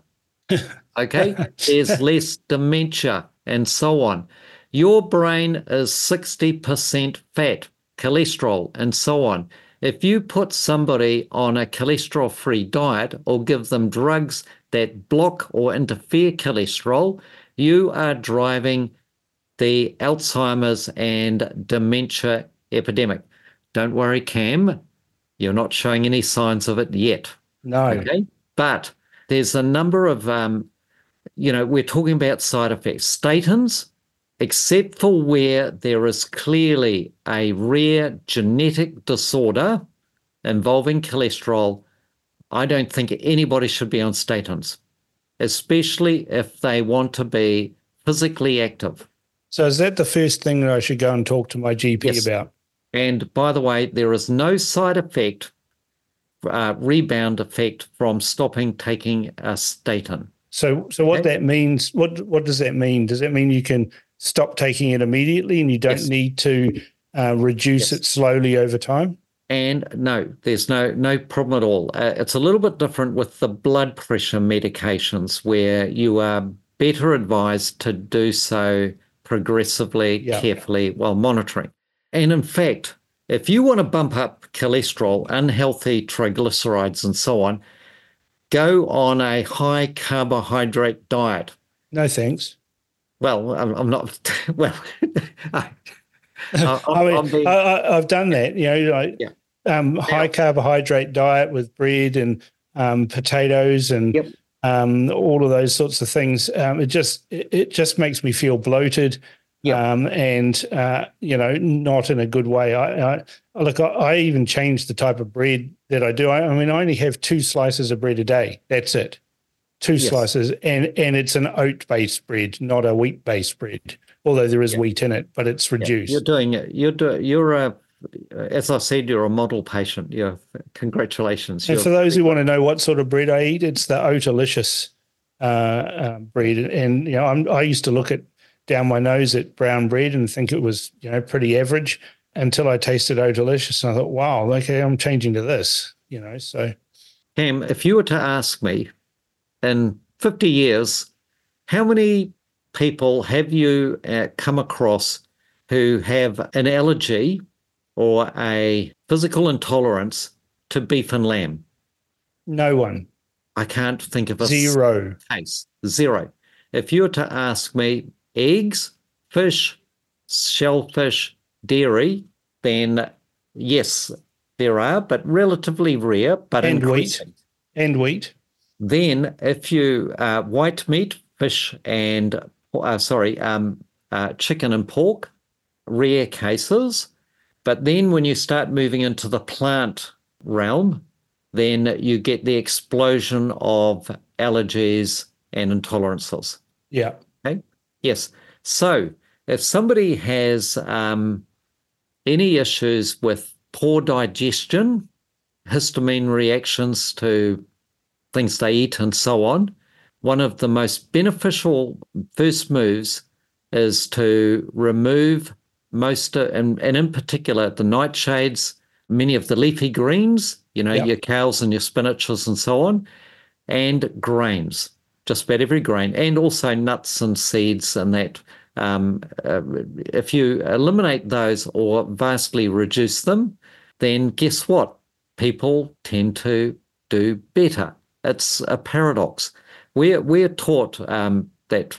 okay? There's less dementia and so on. Your brain is 60% fat, cholesterol, and so on. If you put somebody on a cholesterol-free diet or give them drugs that block or interfere cholesterol, you are driving the Alzheimer's and dementia epidemic. Don't worry, Cam, you're not showing any signs of it yet. No. Okay? But there's a number of, you know, we're talking about side effects. Statins, except for where there is clearly a rare genetic disorder involving cholesterol, I don't think anybody should be on statins, especially if they want to be physically active. So is that the first thing that I should go and talk to my GP about? And by the way, there is no side effect, rebound effect from stopping taking a statin. So what that means, what does that mean? Does that mean you can stop taking it immediately and you don't need to reduce it slowly over time? And no, there's no problem at all. It's a little bit different with the blood pressure medications where you are better advised to do so progressively, carefully, while monitoring. And in fact, if you want to bump up cholesterol, unhealthy triglycerides and so on, go on a high carbohydrate diet. No thanks. Well, I'm not. Well, I've done that. You know, high carbohydrate diet with bread and potatoes and all of those sorts of things. It just makes me feel bloated. You know, not in a good way. I even changed the type of bread that I do. I mean, I only have 2 slices of bread a day. That's it. 2 slices, and it's an oat-based bread, not a wheat-based bread. Although there is wheat in it, but it's reduced. As I said, you're a model patient. Yeah, congratulations. And for those who want to know what sort of bread I eat, it's the Oatalicious bread. And you know, I used to look at down my nose at brown bread and think it was, you know, pretty average until I tasted Oatalicious, and I thought, wow, okay, I'm changing to this. You know, so Cam, if you were to ask me, in 50 years, how many people have you come across who have an allergy or a physical intolerance to beef and lamb? No one. I can't think of a zero case. Zero. If you were to ask me eggs, fish, shellfish, dairy, then yes, there are, but relatively rare. But And wheat. Then if you white meat, fish and, chicken and pork, rare cases. But then when you start moving into the plant realm, then you get the explosion of allergies and intolerances. Yeah. Okay. Yes. So if somebody has any issues with poor digestion, histamine reactions to things they eat and so on, one of the most beneficial first moves is to remove most, and in particular, the nightshades, many of the leafy greens. your kales and your spinaches and so on, and grains, just about every grain, and also nuts and seeds and that. If you eliminate those or vastly reduce them, then guess what? People tend to do better. It's a paradox. We're taught that,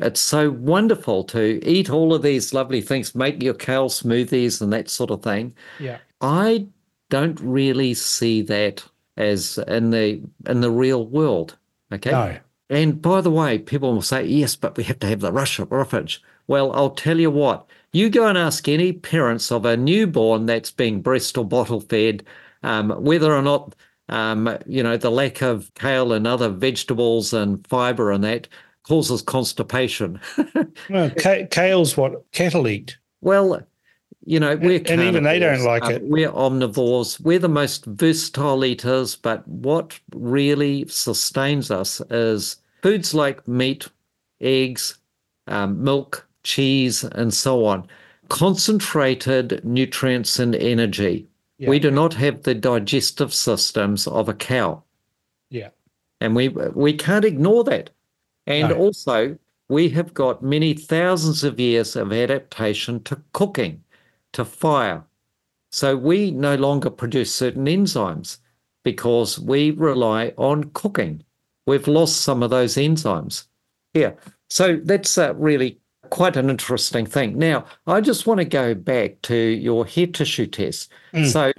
it's so wonderful to eat all of these lovely things, make your kale smoothies and that sort of thing. Yeah, I don't really see that as in the real world. Okay. No. And by the way, people will say, yes, but we have to have the rush of roughage. Well, I'll tell you what, you go and ask any parents of a newborn that's being breast or bottle fed, whether or not, the lack of kale and other vegetables and fiber and that causes constipation. Well, kale's what cattle eat. Well, we're carnivores. And even they don't like it. We're omnivores. We're the most versatile eaters, but what really sustains us is foods like meat, eggs, milk, cheese, and so on. Concentrated nutrients and energy. Yeah. We do not have the digestive systems of a cow. Yeah. And we can't ignore that. And also, we have got many thousands of years of adaptation to cooking, to fire. So we no longer produce certain enzymes because we rely on cooking. We've lost some of those enzymes. Yeah. So that's really quite an interesting thing. Now, I just want to go back to your hair tissue test. Mm. So,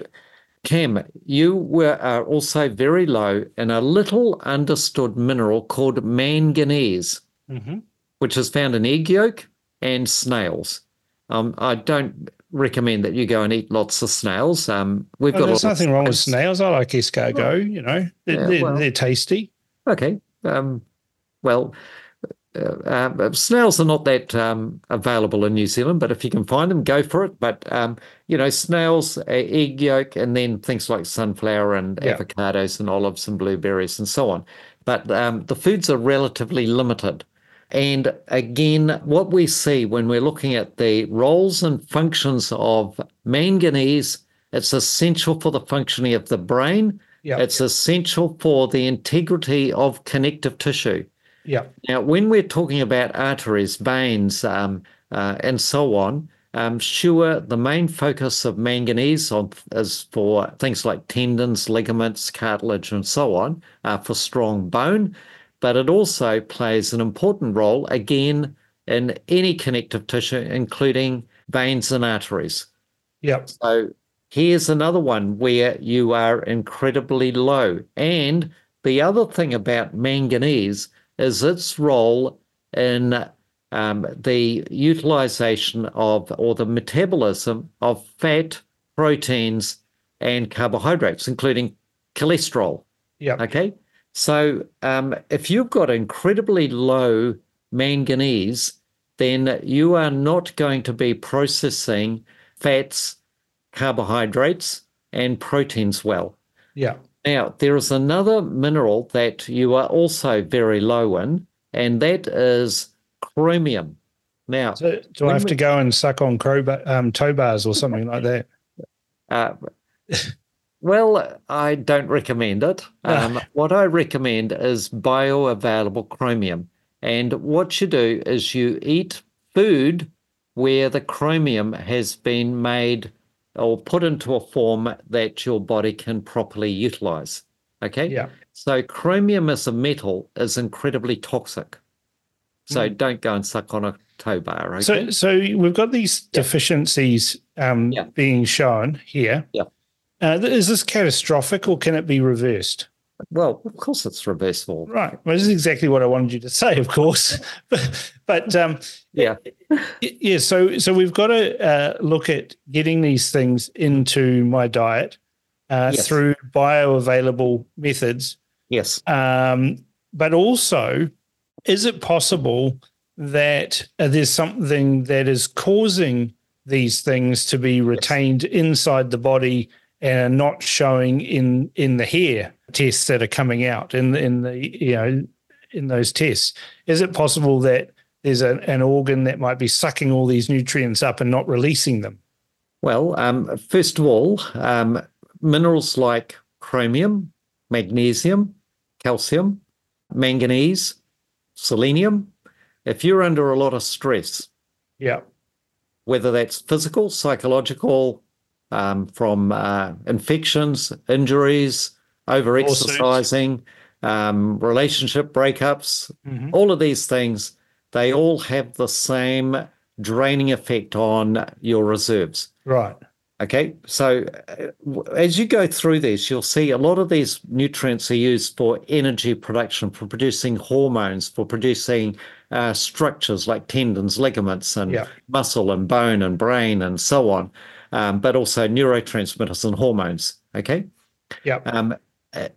Cam, you are also very low in a little understood mineral called manganese, mm-hmm. which is found in egg yolk and snails. I don't recommend that you go and eat lots of snails. There's nothing wrong with snails. I like escargot, they're tasty. Okay. Snails are not that available in New Zealand, but if you can find them, go for it. But, snails, egg yolk, and then things like sunflower and avocados and olives and blueberries and so on. But the foods are relatively limited. And again, what we see when we're looking at the roles and functions of manganese, it's essential for the functioning of the brain. Yep. It's essential for the integrity of connective tissue. Yeah. Now, when we're talking about arteries, veins, and so on, sure, the main focus of manganese is for things like tendons, ligaments, cartilage, and so on, for strong bone. But it also plays an important role, again, in any connective tissue, including veins and arteries. Yeah. So here's another one where you are incredibly low. And the other thing about manganese is its role in the utilization of, or the metabolism of, fat, proteins, and carbohydrates, including cholesterol. Yeah. Okay. So if you've got incredibly low manganese, then you are not going to be processing fats, carbohydrates, and proteins well. Yeah. Now, there is another mineral that you are also very low in, and that is chromium. Now, so do I have to go and suck on tow bars or something like that? Well, I don't recommend it. What I recommend is bioavailable chromium. And what you do is you eat food where the chromium has been made or put into a form that your body can properly utilize. Okay? Yeah. So chromium as a metal is incredibly toxic. So don't go and suck on a tow bar. Okay? So we've got these deficiencies being shown here. Yeah. Is this catastrophic or can it be reversed? Well, of course it's reversible. Right. Well, this is exactly what I wanted you to say, of course. Yeah. So we've got to look at getting these things into my diet through bioavailable methods. Yes. But also, is it possible that there's something that is causing these things to be retained inside the body and are not showing in the hair tests that are coming out in those tests? Is it possible that there's an organ that might be sucking all these nutrients up and not releasing them? Well, first of all, minerals like chromium, magnesium, calcium, manganese, selenium, if you're under a lot of stress, yeah, whether that's physical, psychological, from infections, injuries, over-exercising, relationship breakups, mm-hmm. all of these things, they all have the same draining effect on your reserves. Right. Okay, so as you go through this, you'll see a lot of these nutrients are used for energy production, for producing hormones, for producing structures like tendons, ligaments, and yeah. muscle and bone and brain and so on, but also neurotransmitters and hormones, okay? Yeah.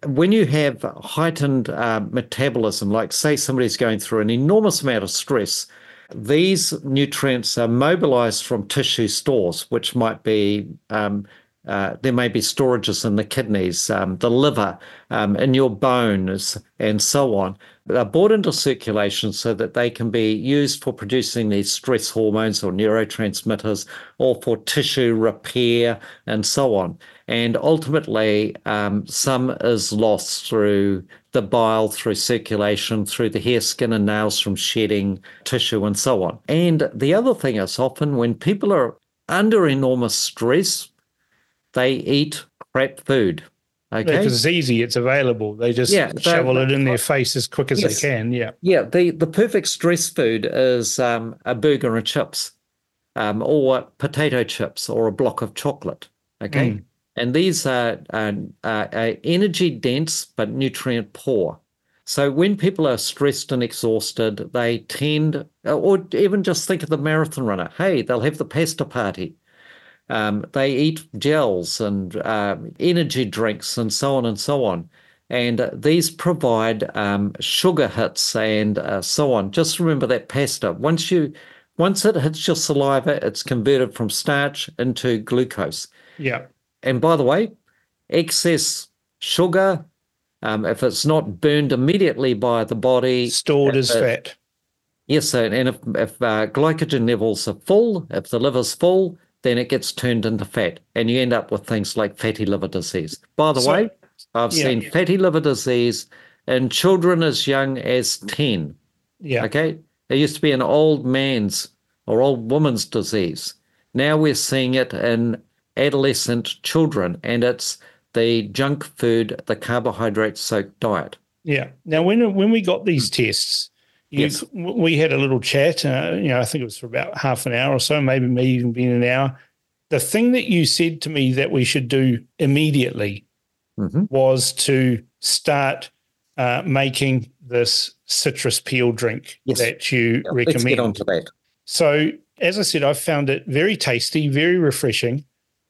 When you have heightened metabolism, like say somebody's going through an enormous amount of stress, these nutrients are mobilized from tissue stores, which might be, there may be storages in the kidneys, the liver, in your bones, and so on. They're brought into circulation so that they can be used for producing these stress hormones or neurotransmitters or for tissue repair and so on. And ultimately, some is lost through the bile, through circulation, through the hair, skin, and nails from shedding tissue and so on. And the other thing is often when people are under enormous stress, they eat crap food. Okay. If it's easy, it's available. They just shovel it in their face as quick as yes. they can. Yeah. Yeah. The perfect stress food is a burger and chips, or potato chips, or a block of chocolate. Okay. Mm. And these are energy dense but nutrient poor. So when people are stressed and exhausted, they tend, or even just think of the marathon runner. Hey, they'll have the pasta party. They eat gels and energy drinks and so on and so on. And these provide sugar hits and so on. Just remember that pasta. Once it hits your saliva, it's converted from starch into glucose. Yeah. And by the way, excess sugar, if it's not burned immediately by the body, stored as fat. Yes, and if glycogen levels are full, if the liver's full, then it gets turned into fat, and you end up with things like fatty liver disease. By the way, I've seen fatty liver disease in children as young as 10. Yeah. Okay? It used to be an old man's or old woman's disease. Now we're seeing it in adolescent children, and it's the junk food, the carbohydrate-soaked diet. Yeah. Now, when we got these tests, we had a little chat, I think it was for about half an hour or so, maybe even been an hour. The thing that you said to me that we should do immediately mm-hmm. was to start making this citrus peel drink that you recommend. Let's get onto that. So, as I said, I found it very tasty, very refreshing,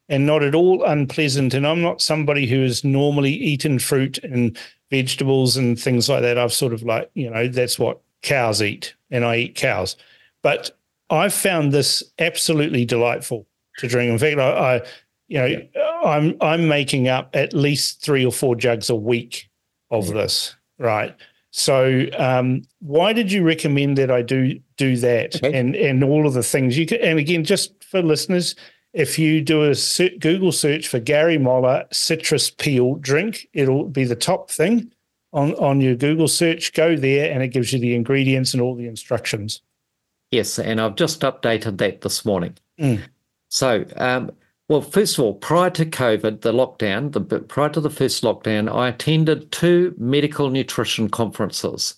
and not at all unpleasant. And I'm not somebody who has normally eaten fruit and vegetables and things like that. I've sort of like, that's what cows eat, and I eat cows. But I found this absolutely delightful to drink. In fact, I'm making up at least 3 or 4 jugs a week of this, right? So why did you recommend that I do that and all of the things you can? And again, just for listeners, if you do a Google search for Gary Moller citrus peel drink, it'll be the top thing on your Google search. Go there and it gives you the ingredients and all the instructions. Yes, and I've just updated that this morning. Mm. So, first of all, prior to COVID, prior to the first lockdown, I attended 2 medical nutrition conferences.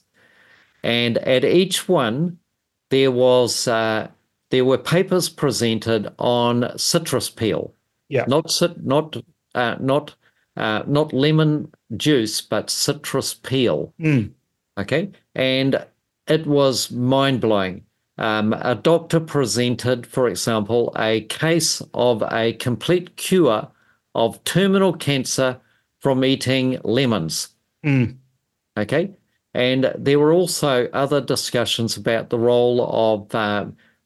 And at each one, there were papers presented on citrus peel, not lemon juice, but citrus peel. Mm. Okay, and it was mind blowing. A doctor presented, for example, a case of a complete cure of terminal cancer from eating lemons. Mm. Okay, and there were also other discussions about the role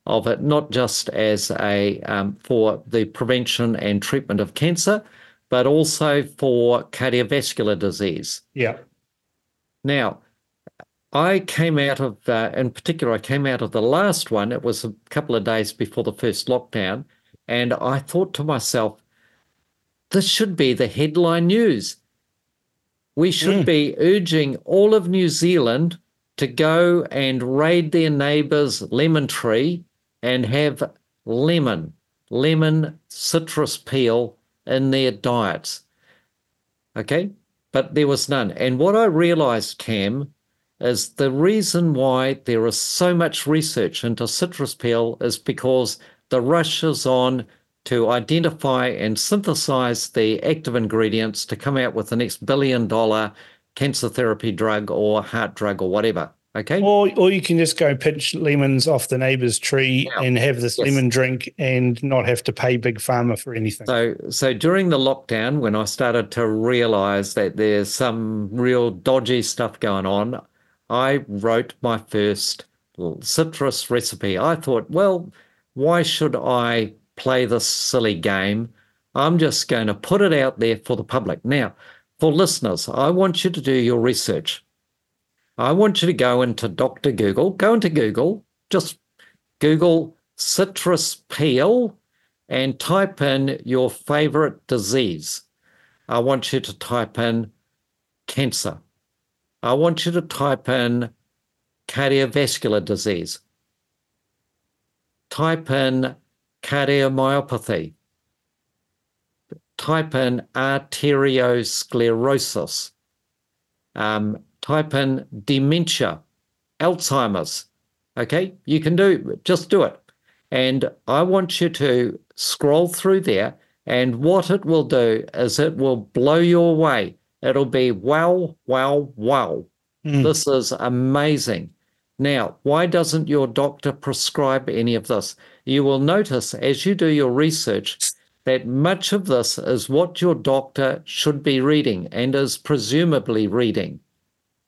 of it, not just as for the prevention and treatment of cancer, but also for cardiovascular disease. Yeah. Now, I came out of the last one. It was a couple of days before the first lockdown. And I thought to myself, This should be the headline news. We should be urging all of New Zealand to go and raid their neighbour's lemon tree and have lemon citrus peel in their diets. Okay? But there was none. And what I realised, Cam, is the reason why there is so much research into citrus peel is because the rush is on to identify and synthesize the active ingredients to come out with the next billion-dollar cancer therapy drug or heart drug or whatever, okay? Or you can just go pinch lemons off the neighbour's tree and have this lemon drink and not have to pay Big Pharma for anything. So during the lockdown, when I started to realise that there's some real dodgy stuff going on, I wrote my first citrus recipe. I thought, well, why should I play this silly game? I'm just going to put it out there for the public. Now, for listeners, I want you to do your research. I want you to go into Dr. Google. Go into Google. Just Google citrus peel and type in your favourite disease. I want you to type in cancer. I want you to type in cardiovascular disease. Type in cardiomyopathy. Type in arteriosclerosis. Type in dementia, Alzheimer's. Okay, you can do it. And I want you to scroll through there, and what it will do is it will blow you away. It'll be wow. This is amazing. Now, why doesn't your doctor prescribe any of this? You will notice as you do your research that much of this is what your doctor should be reading and is presumably reading,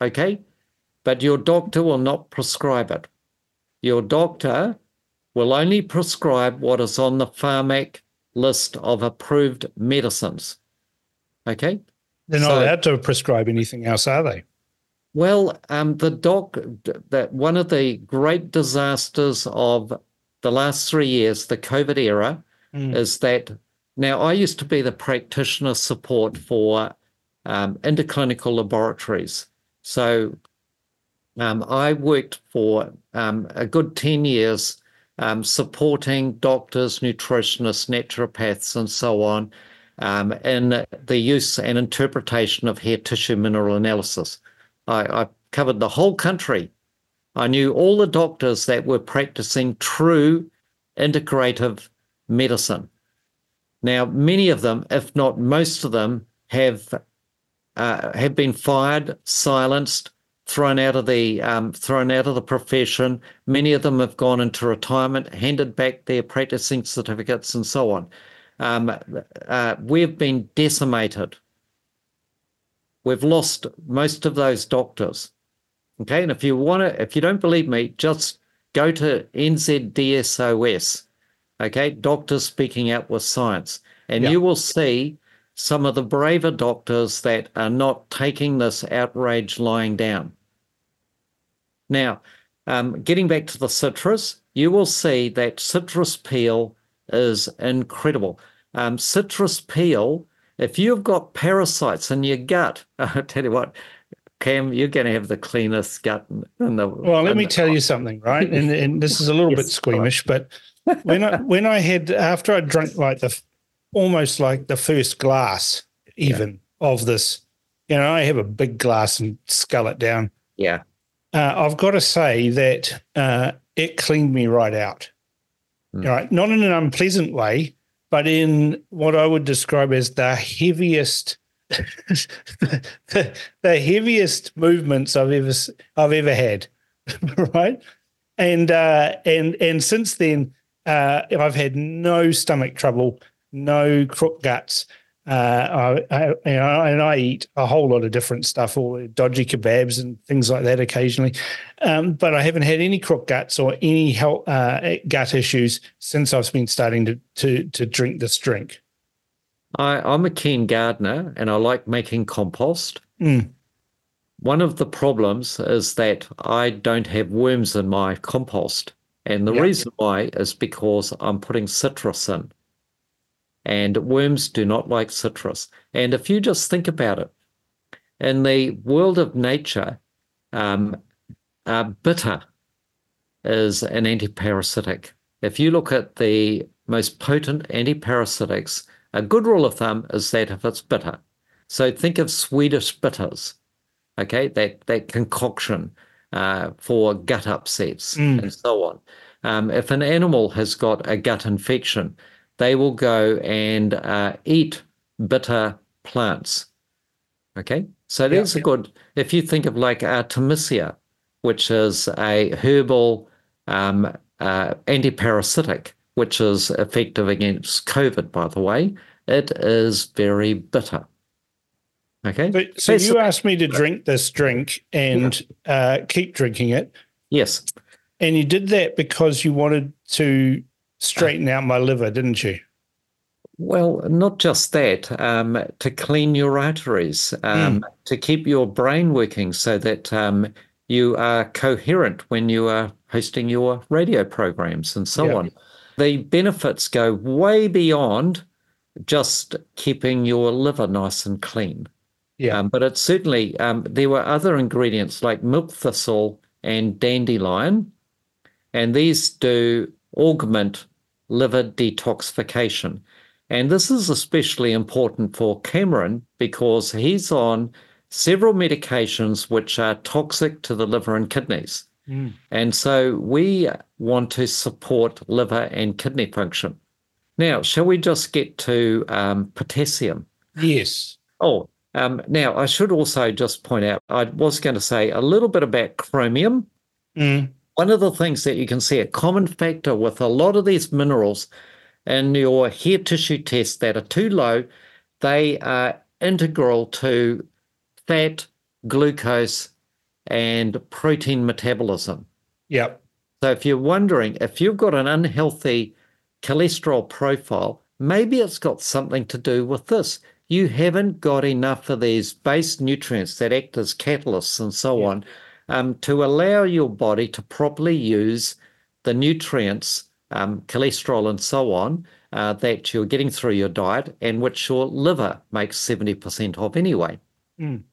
okay? But your doctor will not prescribe it. Your doctor will only prescribe what is on the Pharmac list of approved medicines, okay? They're not allowed to prescribe anything else, are they? Well, one of the great disasters of the last 3 years, the COVID era, is that now I used to be the practitioner support for interclinical laboratories. So I worked for a good 10 years supporting doctors, nutritionists, naturopaths, and so on in the use and interpretation of hair tissue mineral analysis. I covered the whole country. I knew all the doctors that were practicing true integrative medicine. Now, many of them, if not most of them, have been fired, silenced, thrown out of the profession. Many of them have gone into retirement, handed back their practicing certificates, and so on. We've been decimated. We've lost most of those doctors. Okay, and if you don't believe me, just go to NZDSOS, okay, Doctors Speaking Out with Science, and you will see some of the braver doctors that are not taking this outrage lying down. Now, getting back to the citrus, you will see that citrus peel is incredible. Citrus peel, if you've got parasites in your gut, I'll tell you what, Cam, you're going to have the cleanest gut in the world. Well, let me tell you something, right? And this is a little bit squeamish, but when I had, after I drank almost like the first glass even of this, you know, I have a big glass and scull it down. Yeah. I've got to say that it cleaned me right out. Right? Not in an unpleasant way, but in what I would describe as the heaviest the heaviest movements I've ever had, right? And since then, I've had no stomach trouble, no crook guts. I eat a whole lot of different stuff, or dodgy kebabs and things like that occasionally, but I haven't had any crook guts or any health, gut issues since I've been starting to drink this drink. I'm a keen gardener and I like making compost. One of the problems is that I don't have worms in my compost. And the reason why is because I'm putting citrus in. and worms do not like citrus. And if you just think about it, in the world of nature, bitter is an antiparasitic. If you look at the most potent antiparasitics, a good rule of thumb is that if it's bitter. So think of Swedish bitters, okay, that concoction for gut upsets and so on. If an animal has got a gut infection, they will go and eat bitter plants, okay? So there's a good, if you think of like Artemisia, which is a herbal antiparasitic, which is effective against COVID, by the way, it is very bitter. Okay. So you asked me to drink this drink and keep drinking it. Yes. And you did that because you wanted to straighten out my liver, didn't you? Well, not just that, to clean your arteries, to keep your brain working so that you are coherent when you are hosting your radio programs and so on. The benefits go way beyond just keeping your liver nice and clean. Yeah. But it certainly, there were other ingredients like milk thistle and dandelion, and these do augment liver detoxification. And this is especially important for Cameron because he's on several medications which are toxic to the liver and kidneys. And so we want to support liver and kidney function. Now, shall we just get to potassium? Yes. Now, I should also just point out, I was going to say a little bit about chromium. One of the things that you can see, a common factor with a lot of these minerals in your hair tissue tests that are too low, they are integral to fat, glucose, and protein metabolism. Yep. So if you're wondering, if you've got an unhealthy cholesterol profile, maybe it's got something to do with this. You haven't got enough of these base nutrients that act as catalysts and so on to allow your body to properly use the nutrients, cholesterol and so on, that you're getting through your diet and which your liver makes 70% of anyway.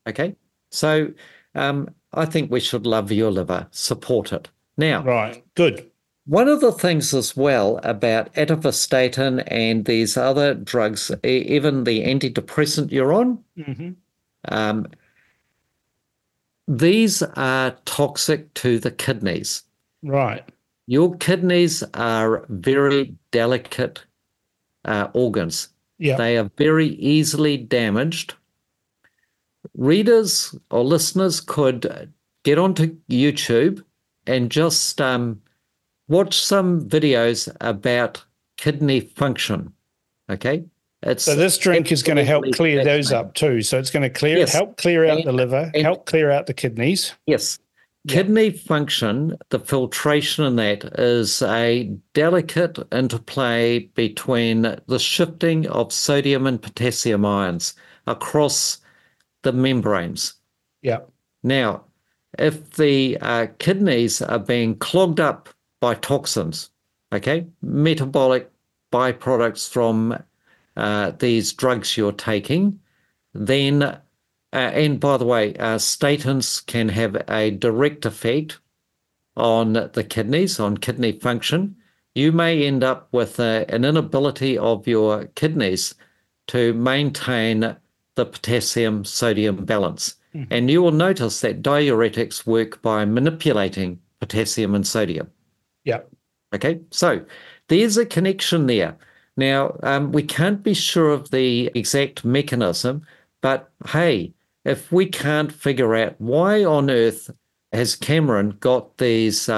Okay? So I think we should love your liver, support it. Now, right, good. One of the things as well about atorvastatin and these other drugs, even the antidepressant you're on, these are toxic to the kidneys. Right. Your kidneys are very delicate organs. Yeah. They are very easily damaged. Readers or listeners could get onto YouTube and just watch some videos about kidney function, okay? So this drink is going to help clear those up too. So it's going to clear, help clear out the liver, help clear out the kidneys. Yes. Kidney function, the filtration in that is a delicate interplay between the shifting of sodium and potassium ions across the membranes. Yeah. Now, if the kidneys are being clogged up by toxins, okay, metabolic byproducts from these drugs you're taking, then, and by the way, statins can have a direct effect on the kidneys, on kidney function. You may end up with an inability of your kidneys to maintain the potassium-sodium balance. And you will notice that diuretics work by manipulating potassium and sodium. Yeah. Okay. So there's a connection there. Now, we can't be sure of the exact mechanism, but hey, if we can't figure out why on earth has Cameron got these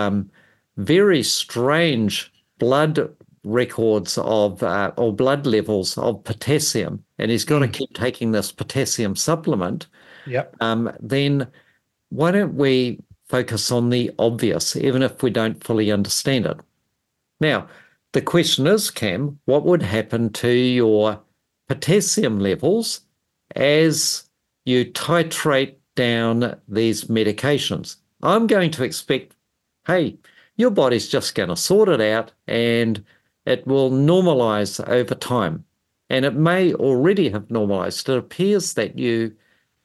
very strange blood records of or blood levels of potassium, and he's got to keep taking this potassium supplement, then why don't we focus on the obvious, even if we don't fully understand it. Now, the question is, Cam, what would happen to your potassium levels as you titrate down these medications? I'm going to expect, hey, your body's just going to sort it out and it will normalize over time. and it may already have normalized. It appears that you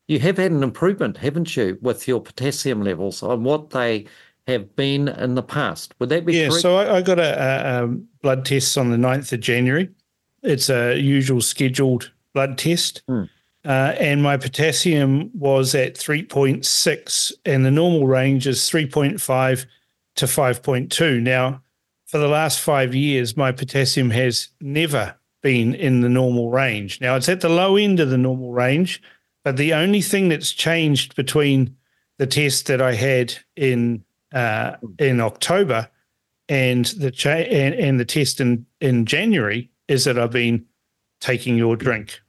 have had an improvement, haven't you, with your potassium levels on what they have been in the past. Would that be correct? Yeah, so I got a blood test on the 9th of January. It's a usual scheduled blood test. Mm. And my potassium was at 3.6, and the normal range is 3.5 to 5.2. Now, for the last 5 years, my potassium has never been in the normal range. Now, it's at the low end of the normal range, but the only thing that's changed between the test that I had in October and the test in January is that I've been taking your drink.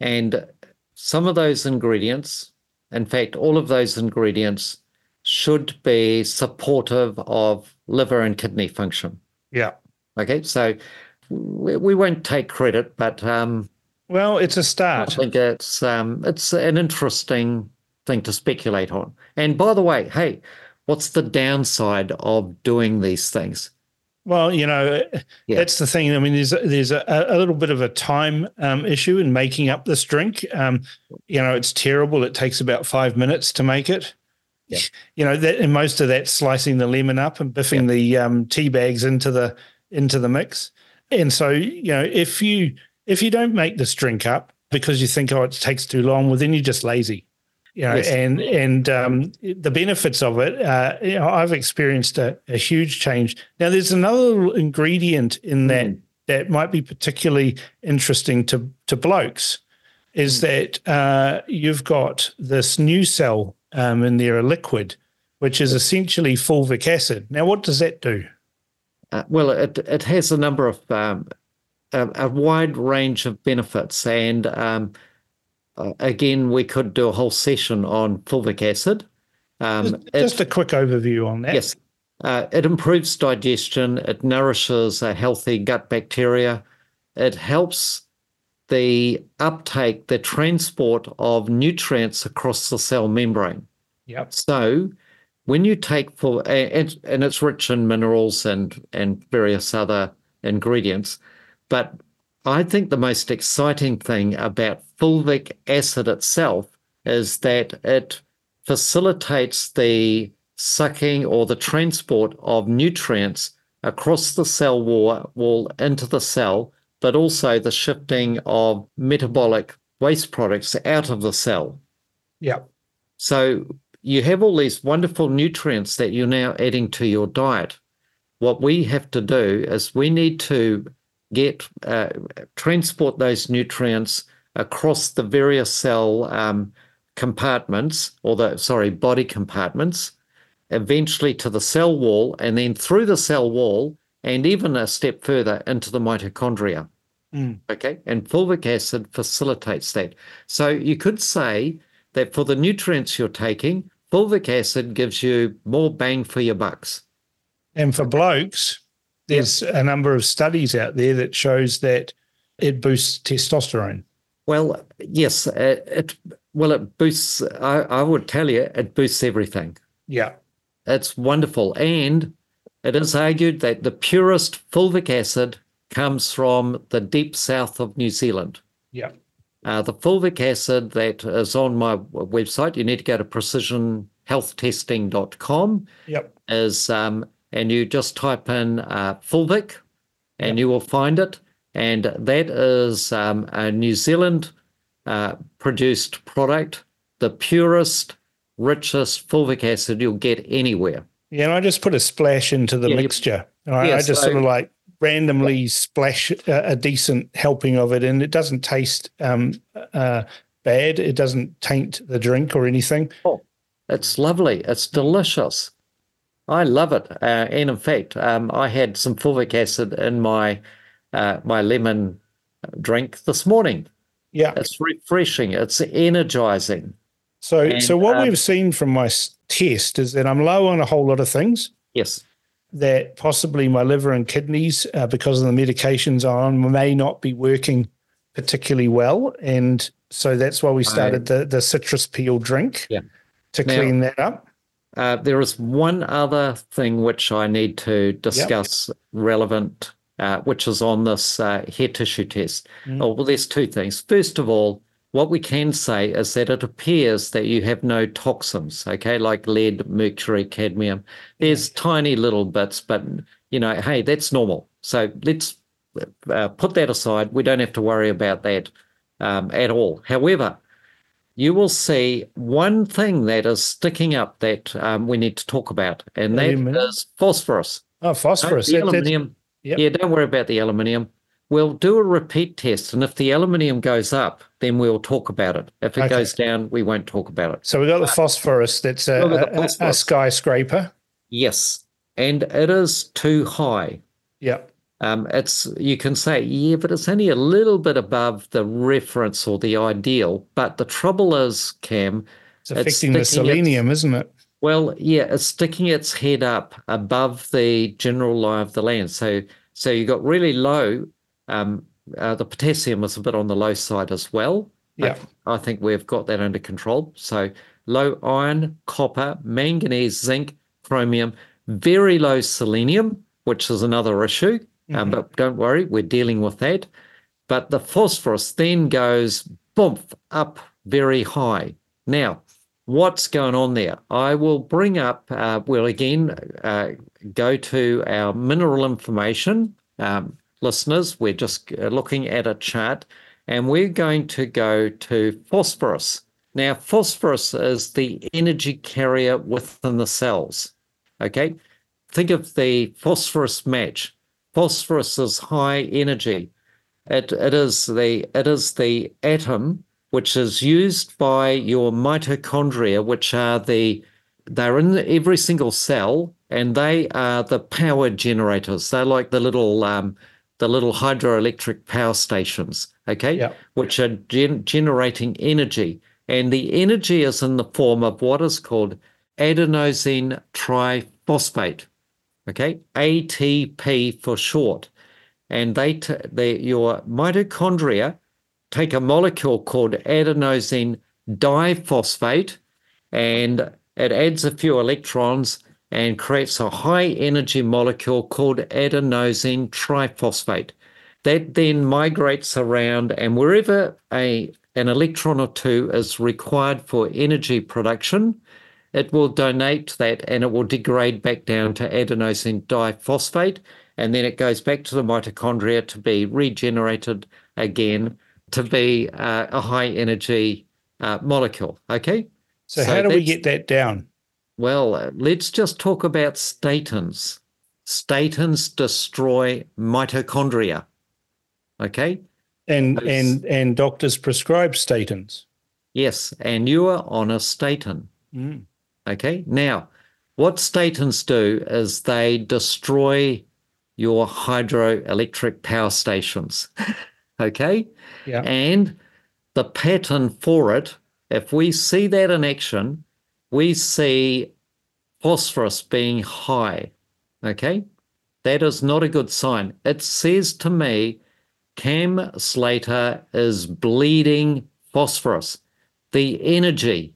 And some of those ingredients, in fact, all of those ingredients should be supportive of liver and kidney function. Yeah. Okay, so we won't take credit, but... well, it's a start. I think it's an interesting thing to speculate on. And by the way, hey, what's the downside of doing these things? Well, you know, that's the thing. I mean, there's a little bit of a time issue in making up this drink. You know, it's terrible. It takes about 5 minutes to make it. Yeah. You know, that, and most of that's slicing the lemon up and biffing the tea bags into the mix. And so, you know, if you don't make this drink up because you think, oh, it takes too long, well, then you're just lazy. You know, yes. and the benefits of it, you know, I've experienced a huge change. Now, there's another ingredient in that might be particularly interesting to blokes, is that you've got this NuCell in there, a liquid, which is essentially fulvic acid. Now, what does that do? Well, it has a number of a wide range of benefits, and again, we could do a whole session on fulvic acid. Just a quick overview on that. Yes. It improves digestion. It nourishes a healthy gut bacteria. It helps the uptake, the transport of nutrients across the cell membrane. Yep. So when you take and it's rich in minerals and various other ingredients, but I think the most exciting thing about fulvic acid itself is that it facilitates the sucking or the transport of nutrients across the cell wall into the cell, but also the shifting of metabolic waste products out of the cell. Yeah. So you have all these wonderful nutrients that you're now adding to your diet. What we have to do is we need to transport those nutrients across the various cell compartments, body compartments, eventually to the cell wall, and then through the cell wall, and even a step further into the mitochondria. Mm. Okay, and fulvic acid facilitates that. So you could say that for the nutrients you're taking, fulvic acid gives you more bang for your bucks. And for blokes, there's a number of studies out there that shows that it boosts testosterone. Well, yes. It boosts, I would tell you, it boosts everything. Yeah. It's wonderful. And it is argued that the purest fulvic acid comes from the deep south of New Zealand. Yeah. The fulvic acid that is on my website, you need to go to precisionhealthtesting.com. Yep. And you just type in fulvic, and you will find it. And that is a New Zealand-produced product, the purest, richest fulvic acid you'll get anywhere. Yeah, and I just put a splash into the mixture. I just randomly splash a decent helping of it, and it doesn't taste bad. It doesn't taint the drink or anything. Oh, it's lovely. It's delicious. I love it. And in fact, I had some fulvic acid in my lemon drink this morning. Yeah. It's refreshing. It's energizing. So what we've seen from my test is that I'm low on a whole lot of things. Yes. That possibly my liver and kidneys, because of the medications I'm on, may not be working particularly well. And so that's why we started the citrus peel drink to clean that up. There is one other thing which I need to discuss relevant which is on this hair tissue test. Oh, well, there's two things. First of all, what we can say is that it appears that you have no toxins, okay, like lead, mercury, cadmium. There's tiny little bits, but, you know, hey, that's normal. So let's put that aside. We don't have to worry about that at all. However, you will see one thing that is sticking up that we need to talk about, and that is phosphorus. Oh, phosphorus. The aluminium. Yep. Yeah, don't worry about the aluminium. We'll do a repeat test, and if the aluminium goes up, then we'll talk about it. If it goes down, we won't talk about it. So we've got the phosphorus. That's a skyscraper. Yes, and it is too high. Yeah. It's, you can say, yeah, but it's only a little bit above the reference or the ideal. But the trouble is, Cam, it's affecting the selenium, isn't it? Well, yeah, it's sticking its head up above the general lie of the land. So you got really low. The potassium is a bit on the low side as well. Yeah, I think we've got that under control. So low iron, copper, manganese, zinc, chromium, very low selenium, which is another issue. But don't worry, we're dealing with that. But the phosphorus then goes boomf up very high. Now, what's going on there? I will bring up, we'll again go to our mineral information. Listeners, we're just looking at a chart, and we're going to go to phosphorus. Now, phosphorus is the energy carrier within the cells, okay? Think of the phosphorus match. Phosphorus is high energy. It is the atom which is used by your mitochondria, which are they're in every single cell, and they are the power generators. They're like the little hydroelectric power stations, okay, which are generating energy. And the energy is in the form of what is called adenosine triphosphate, okay, ATP for short. And your mitochondria take a molecule called adenosine diphosphate, and it adds a few electrons and creates a high-energy molecule called adenosine triphosphate. That then migrates around, and wherever an electron or two is required for energy production, it will donate that, and it will degrade back down to adenosine diphosphate, and then it goes back to the mitochondria to be regenerated again to be a high-energy molecule, okay? So how do we get that down? Well, let's just talk about statins. Statins destroy mitochondria, okay? And doctors prescribe statins. Yes, and you are on a statin, okay? Now, what statins do is they destroy your hydroelectric power stations, okay? Yeah. And the pattern for it, if we see that in action, we see phosphorus being high, okay? That is not a good sign. It says to me, Cam Slater is bleeding phosphorus. The energy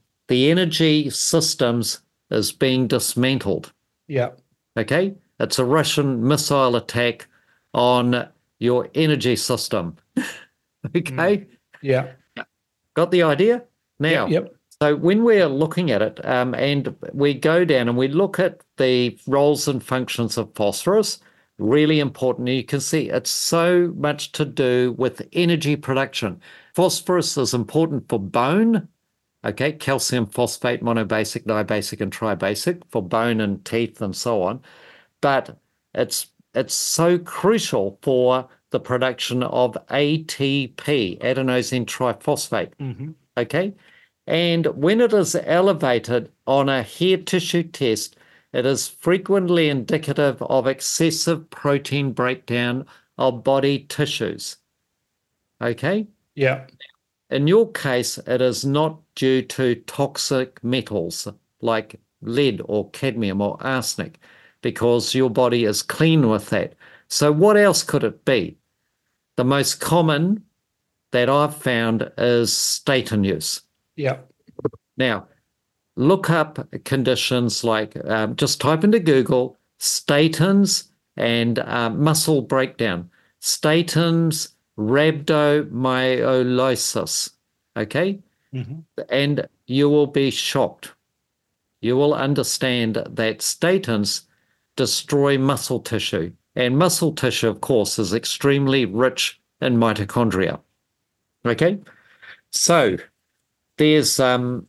systems is being dismantled. Yeah. Okay? It's a Russian missile attack on your energy system. Okay? Yeah. Got the idea? Now. Yep. So when we're looking at it, and we go down and we look at the roles and functions of phosphorus, really important. You can see it's so much to do with energy production. Phosphorus is important for bone, okay, calcium phosphate, monobasic, dibasic, and tribasic, for bone and teeth and so on. But it's so crucial for the production of ATP, adenosine triphosphate, okay? And when it is elevated on a hair tissue test, it is frequently indicative of excessive protein breakdown of body tissues. Okay? Yeah. In your case, it is not due to toxic metals like lead or cadmium or arsenic, because your body is clean with that. So what else could it be? The most common that I've found is statin use. Yeah. Now, look up conditions like, just type into Google statins and muscle breakdown, statins, rhabdomyolysis, okay? Mm-hmm. And you will be shocked. You will understand that statins destroy muscle tissue. And muscle tissue, of course, is extremely rich in mitochondria, okay? So there's a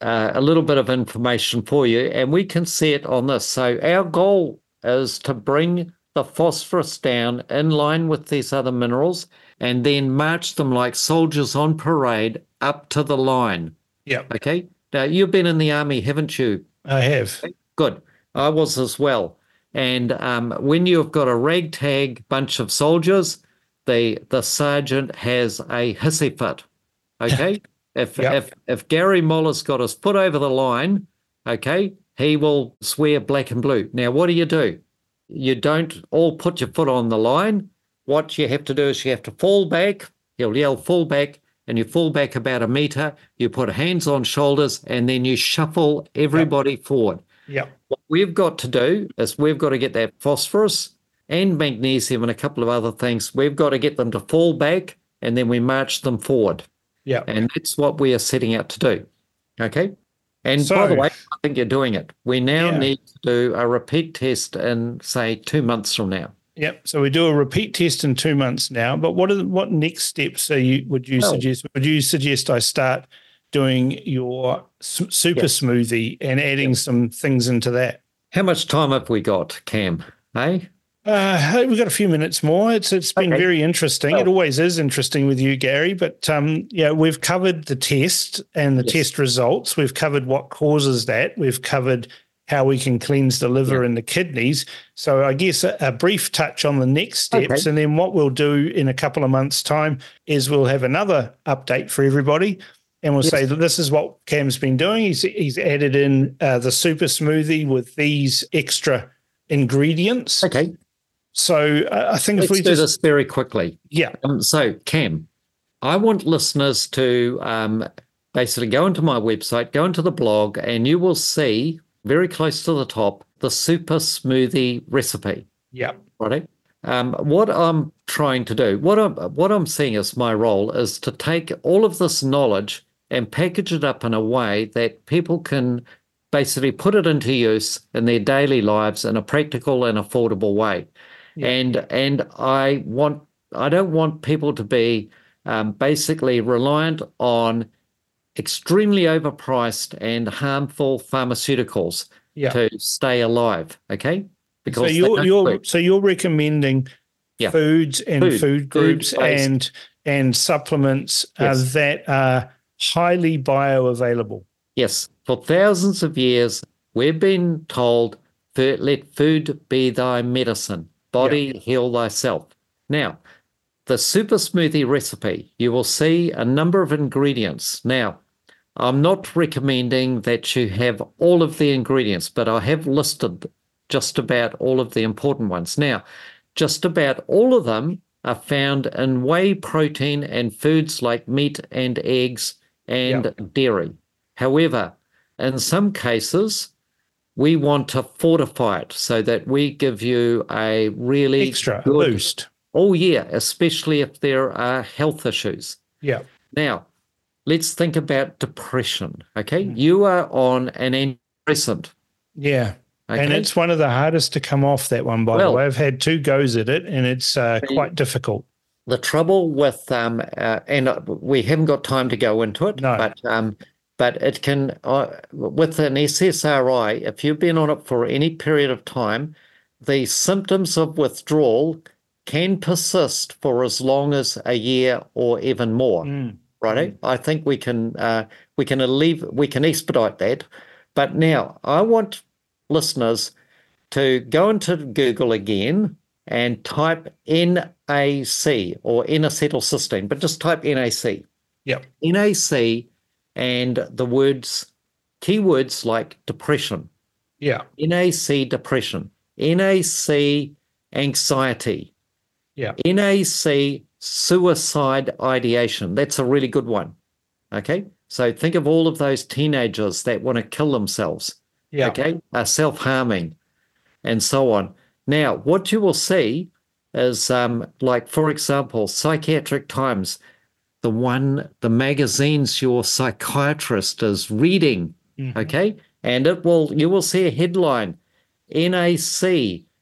little bit of information for you, and we can see it on this. So our goal is to bring the phosphorus down in line with these other minerals and then march them like soldiers on parade up to the line. Yeah. Okay. Now, you've been in the army, haven't you? I have. Good. I was as well. And when you've got a ragtag bunch of soldiers, the sergeant has a hissy fit. Okay. If Gary Moller's got his foot over the line, okay, he will swear black and blue. Now, what do? You don't all put your foot on the line. What you have to do is you have to fall back. He'll yell, fall back, and you fall back about a meter. You put hands on shoulders, and then you shuffle everybody forward. Yeah. What we've got to do is we've got to get that phosphorus and magnesium and a couple of other things. We've got to get them to fall back, and then we march them forward. Yeah. And that's what we are setting out to do. Okay. And so, by the way, I think you're doing it. We now need to do a repeat test in, say, 2 months from now. Yep. So we do a repeat test in 2 months now. But what next steps are would you suggest? Would you suggest I start doing your super smoothie and adding some things into that? How much time have we got, Cam? Hey? We've got a few minutes more. It's been very interesting. Well, it always is interesting with you, Gary. But we've covered the test and the test results. We've covered what causes that. We've covered how we can cleanse the liver and the kidneys. So I guess a brief touch on the next steps. And then what we'll do in a couple of months' time is we'll have another update for everybody. And we'll say that this is what Cam's been doing. He's added in the super smoothie with these extra ingredients. Okay. So I think if we do this very quickly. Yeah. So Cam, I want listeners to basically go into my website, go into the blog, and you will see very close to the top the super smoothie recipe. Yeah. Right. What I'm trying to do, what I'm seeing as my role is to take all of this knowledge and package it up in a way that people can basically put it into use in their daily lives in a practical and affordable way. Yeah. And I don't want people to be basically reliant on extremely overpriced and harmful pharmaceuticals to stay alive. Okay, because you're recommending foods and food groups and supplements that are highly bioavailable. Yes, for thousands of years we've been told, "Let food be thy medicine." Body, heal thyself. Now, the super smoothie recipe, you will see a number of ingredients. Now, I'm not recommending that you have all of the ingredients, but I have listed just about all of the important ones. Now, just about all of them are found in whey protein and foods like meat and eggs and dairy. However, in some cases, we want to fortify it so that we give you a really extra boost. Oh, yeah, especially if there are health issues. Yeah. Now, let's think about depression, okay? Mm. You are on an antidepressant. Yeah, okay? And it's one of the hardest to come off, that one, by the way. I've had two goes at it, and it's quite difficult. The trouble with, and we haven't got time to go into it, but it can, with an SSRI, if you've been on it for any period of time, the symptoms of withdrawal can persist for as long as a year or even more. Mm. Right? I think we can expedite that. But now I want listeners to go into Google again and type NAC or N-acetylcysteine, but just type NAC. Yeah. NAC. And the keywords like depression, NAC depression, NAC anxiety, NAC suicide ideation. That's a really good one, okay? So think of all of those teenagers that want to kill themselves, okay, are self-harming and so on. Now, what you will see is, like, for example, Psychiatric Times, the magazines your psychiatrist is reading, okay? And you will see a headline, NAC,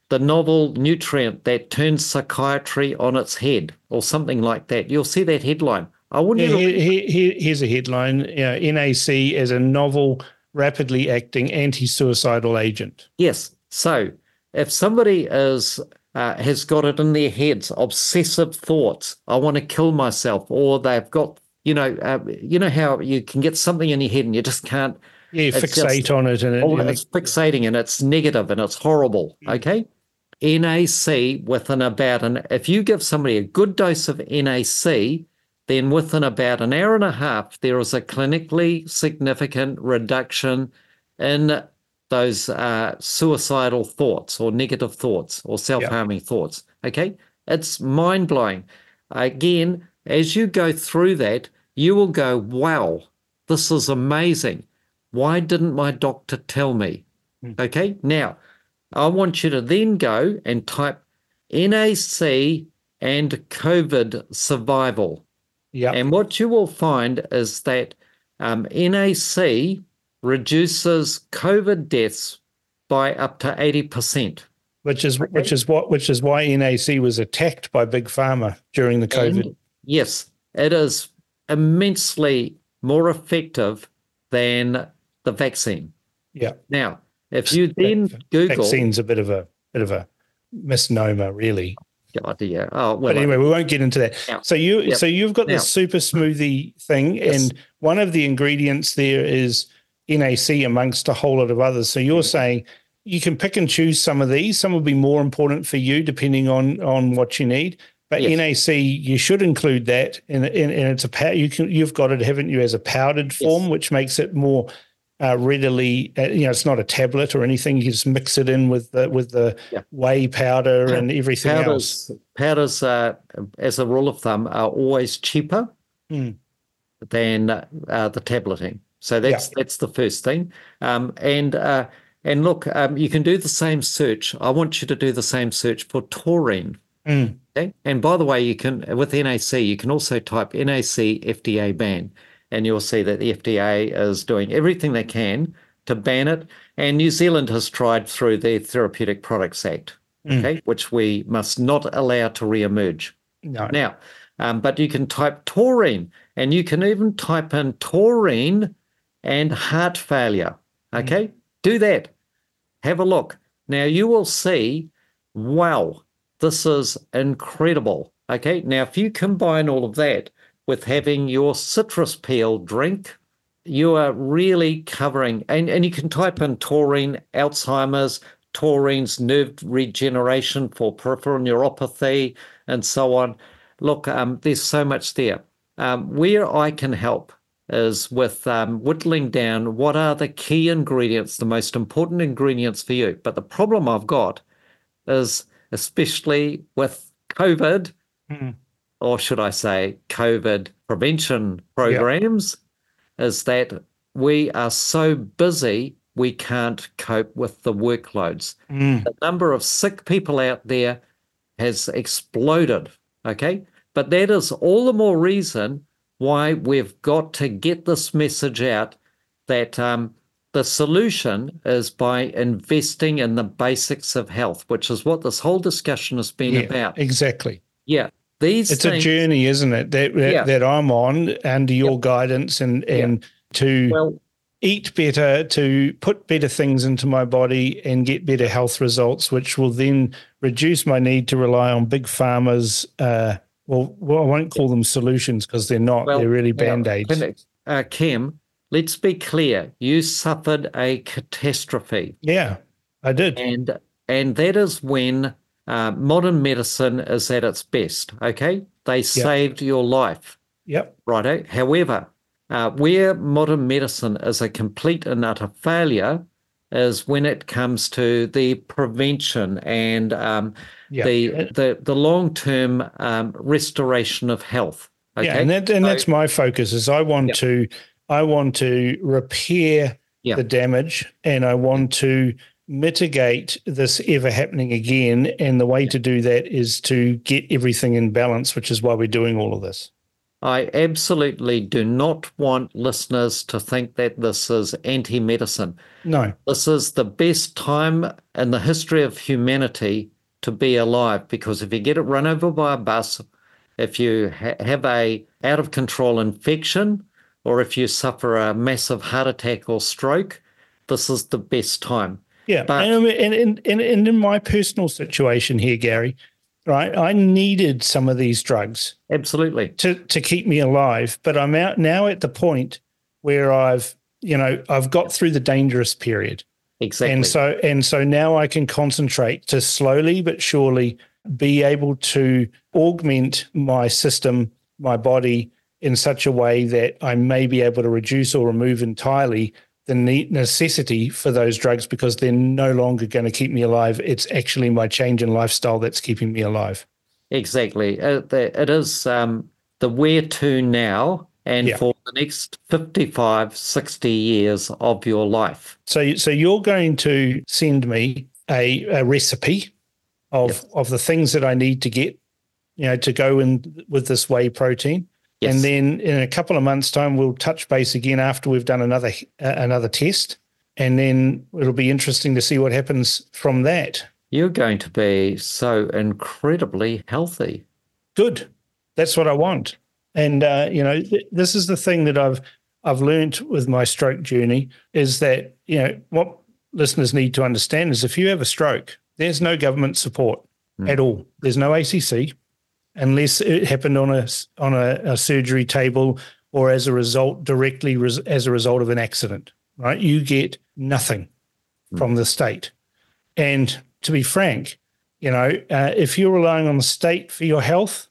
the novel nutrient that turns psychiatry on its head, or something like that. You'll see that headline. Here's a headline, NAC is a novel rapidly acting anti-suicidal agent. Yes. So if somebody has got it in their heads, obsessive thoughts, I want to kill myself, or they've got, you know how you can get something in your head and you just can't. Yeah, fixate on it. It's fixating and it's negative and it's horrible, okay? NAC within about if you give somebody a good dose of NAC, then within about an hour and a half, there is a clinically significant reduction in those suicidal thoughts or negative thoughts or self-harming thoughts, okay? It's mind-blowing. Again, as you go through that, you will go, wow, this is amazing. Why didn't my doctor tell me? Okay, now, I want you to then go and type NAC and COVID survival. Yeah. And what you will find is that NAC reduces COVID deaths by up to 80%. Which is why NAC was attacked by Big Pharma during the COVID. And, yes, it is immensely more effective than the vaccine. Yeah. Now, if you then Google, vaccine's a bit of a misnomer, really. Idea. Oh, well, but anyway, we won't get into that. Now, so you've got this super smoothie thing, and one of the ingredients there is NAC amongst a whole lot of others. So you're saying you can pick and choose some of these. Some will be more important for you depending on what you need. But NAC, you should include that, and it's a you've got it, haven't you, as a powdered form, which makes it more readily. It's not a tablet or anything. You just mix it in with the whey powder and everything else. Powders, as a rule of thumb, are always cheaper than the tableting. So that's the first thing. And look, you can do the same search. I want you to do the same search for taurine. Okay? And by the way, with NAC, you can also type NAC FDA ban, and you'll see that the FDA is doing everything they can to ban it. And New Zealand has tried through their Therapeutic Products Act, okay, which we must not allow to reemerge. No. Now, but you can type taurine, and you can even type in taurine and heart failure, okay? Do that. Have a look. Now, you will see, wow, this is incredible, okay? Now, if you combine all of that with having your citrus peel drink, you are really covering, and you can type in taurine, Alzheimer's, taurine's nerve regeneration for peripheral neuropathy, and so on. Look, there's so much there. Where I can help is with whittling down what are the key ingredients, the most important ingredients for you. But the problem I've got is, especially with COVID, or should I say COVID prevention programs, is that we are so busy we can't cope with the workloads. The number of sick people out there has exploded, okay? But that is all the more reason why we've got to get this message out that the solution is by investing in the basics of health, which is what this whole discussion has been about. Exactly. Yeah. It's a journey, isn't it, that I'm on under your guidance and to eat better, to put better things into my body and get better health results, which will then reduce my need to rely on Big Pharma's, I won't call them solutions because they're not. They're really Band-Aids. Kim, let's be clear. You suffered a catastrophe. Yeah, I did. And that is when modern medicine is at its best, okay? They saved your life. Yep. Righto. However, where modern medicine is a complete and utter failure is when it comes to the prevention and the long-term restoration of health. Okay? Yeah, and that's my focus is I want to repair the damage, and I want to mitigate this ever happening again. And the way to do that is to get everything in balance, which is why we're doing all of this. I absolutely do not want listeners to think that this is anti-medicine. No. This is the best time in the history of humanity to be alive, because if you get run over by a bus, if you have a out-of-control infection, or if you suffer a massive heart attack or stroke, this is the best time. Yeah, but and in my personal situation here, Gary, right, I needed some of these drugs. Absolutely. To keep me alive. But I'm out now at the point where I've got through the dangerous period. Exactly. And so now I can concentrate to slowly but surely be able to augment my system, my body, in such a way that I may be able to reduce or remove entirely the necessity for those drugs, because they're no longer going to keep me alive. It's actually my change in lifestyle that's keeping me alive. Exactly. It is the where to now and for the next 55, 60 years of your life. So you're going to send me a recipe of the things that I need to get, to go in with this whey protein. Yes. And then in a couple of months' time, we'll touch base again after we've done another test, and then it'll be interesting to see what happens from that. You're going to be so incredibly healthy. Good. That's what I want. And, this is the thing that I've learned with my stroke journey is that, what listeners need to understand is if you have a stroke, there's no government support at all. There's no ACC. Unless it happened on a surgery table or as a result as a result of an accident, right? You get nothing from the state. And to be frank, if you're relying on the state for your health,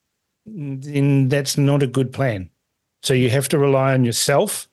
then that's not a good plan. So you have to rely on yourself,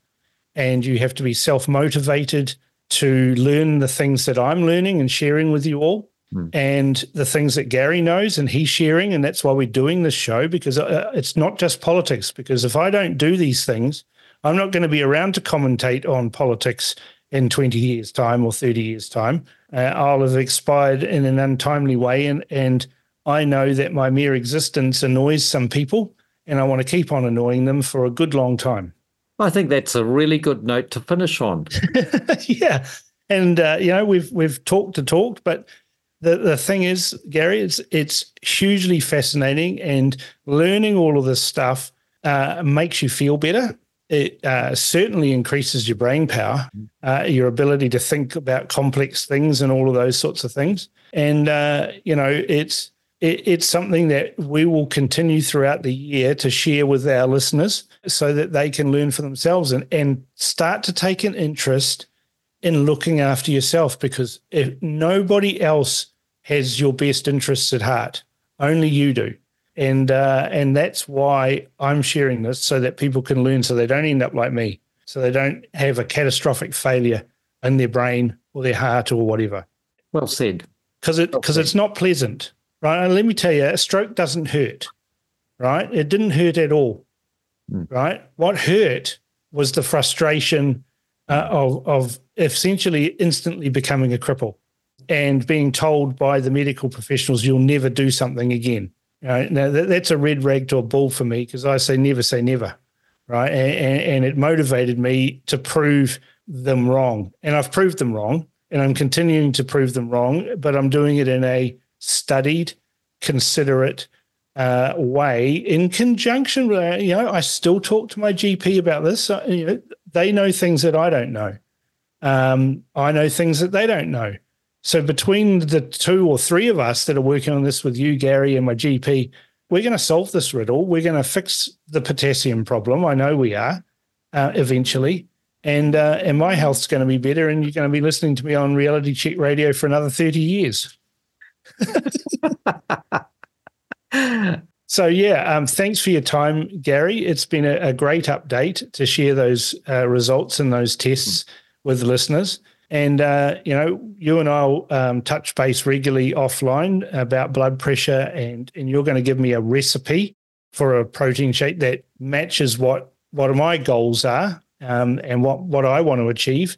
and you have to be self-motivated to learn the things that I'm learning and sharing with you all. And the things that Gary knows and he's sharing, and that's why we're doing this show, because it's not just politics, because if I don't do these things, I'm not going to be around to commentate on politics in 20 years' time or 30 years' time. I'll have expired in an untimely way, and I know that my mere existence annoys some people, and I want to keep on annoying them for a good long time. I think that's a really good note to finish on. Yeah, and, we've talked, but... The thing is, Gary, it's hugely fascinating, and learning all of this stuff makes you feel better. It certainly increases your brain power, your ability to think about complex things and all of those sorts of things. And, it's something that we will continue throughout the year to share with our listeners so that they can learn for themselves and start to take an interest in looking after yourself, because if nobody else has your best interests at heart, only you do. And that's why I'm sharing this, so that people can learn, so they don't end up like me, so they don't have a catastrophic failure in their brain or their heart or whatever. Well said. Because it's not pleasant, right? And let me tell you, a stroke doesn't hurt, right? It didn't hurt at all, right? What hurt was the frustration of essentially instantly becoming a cripple and being told by the medical professionals, you'll never do something again. Now, that's a red rag to a bull for me, because I say never, right? And it motivated me to prove them wrong. And I've proved them wrong, and I'm continuing to prove them wrong, but I'm doing it in a studied, considerate way in conjunction with, I still talk to my GP about this. They know things that I don't know. I know things that they don't know. So between the two or three of us that are working on this with you, Gary, and my GP, we're going to solve this riddle. We're going to fix the potassium problem. I know we are eventually. And my health's going to be better, and you're going to be listening to me on Reality Check Radio for another 30 years. So, thanks for your time, Gary. It's been a great update to share those results and those tests with listeners. And, you and I'll touch base regularly offline about blood pressure, and you're going to give me a recipe for a protein shake that matches what my goals are and what I want to achieve.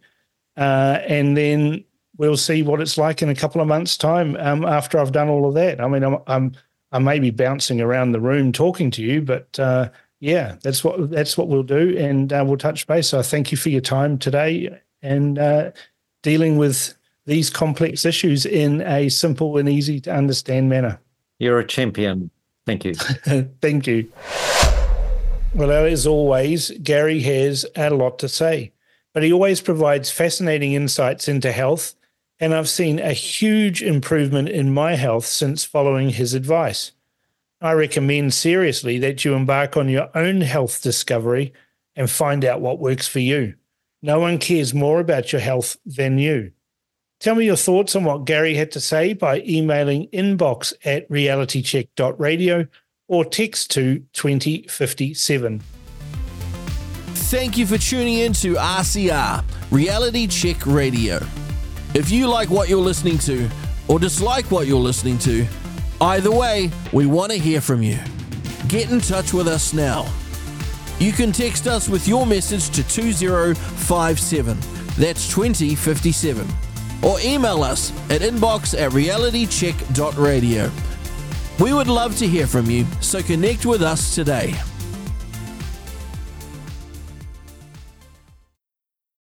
And then we'll see what it's like in a couple of months' time after I've done all of that. I mean, I may be bouncing around the room talking to you, but yeah, that's what we'll do, and we'll touch base. So I thank you for your time today and dealing with these complex issues in a simple and easy to understand manner. You're a champion. Thank you. Thank you. Well, as always, Gary has a lot to say, but he always provides fascinating insights into health, and I've seen a huge improvement in my health since following his advice. I recommend seriously that you embark on your own health discovery and find out what works for you. No one cares more about your health than you. Tell me your thoughts on what Gary had to say by emailing inbox@realitycheck.radio or text to 2057. Thank you for tuning in to RCR, Reality Check Radio. If you like what you're listening to or dislike what you're listening to, either way, we want to hear from you. Get in touch with us now. You can text us with your message to 2057. That's 2057. Or email us at inbox@realitycheck.radio. We would love to hear from you, so connect with us today.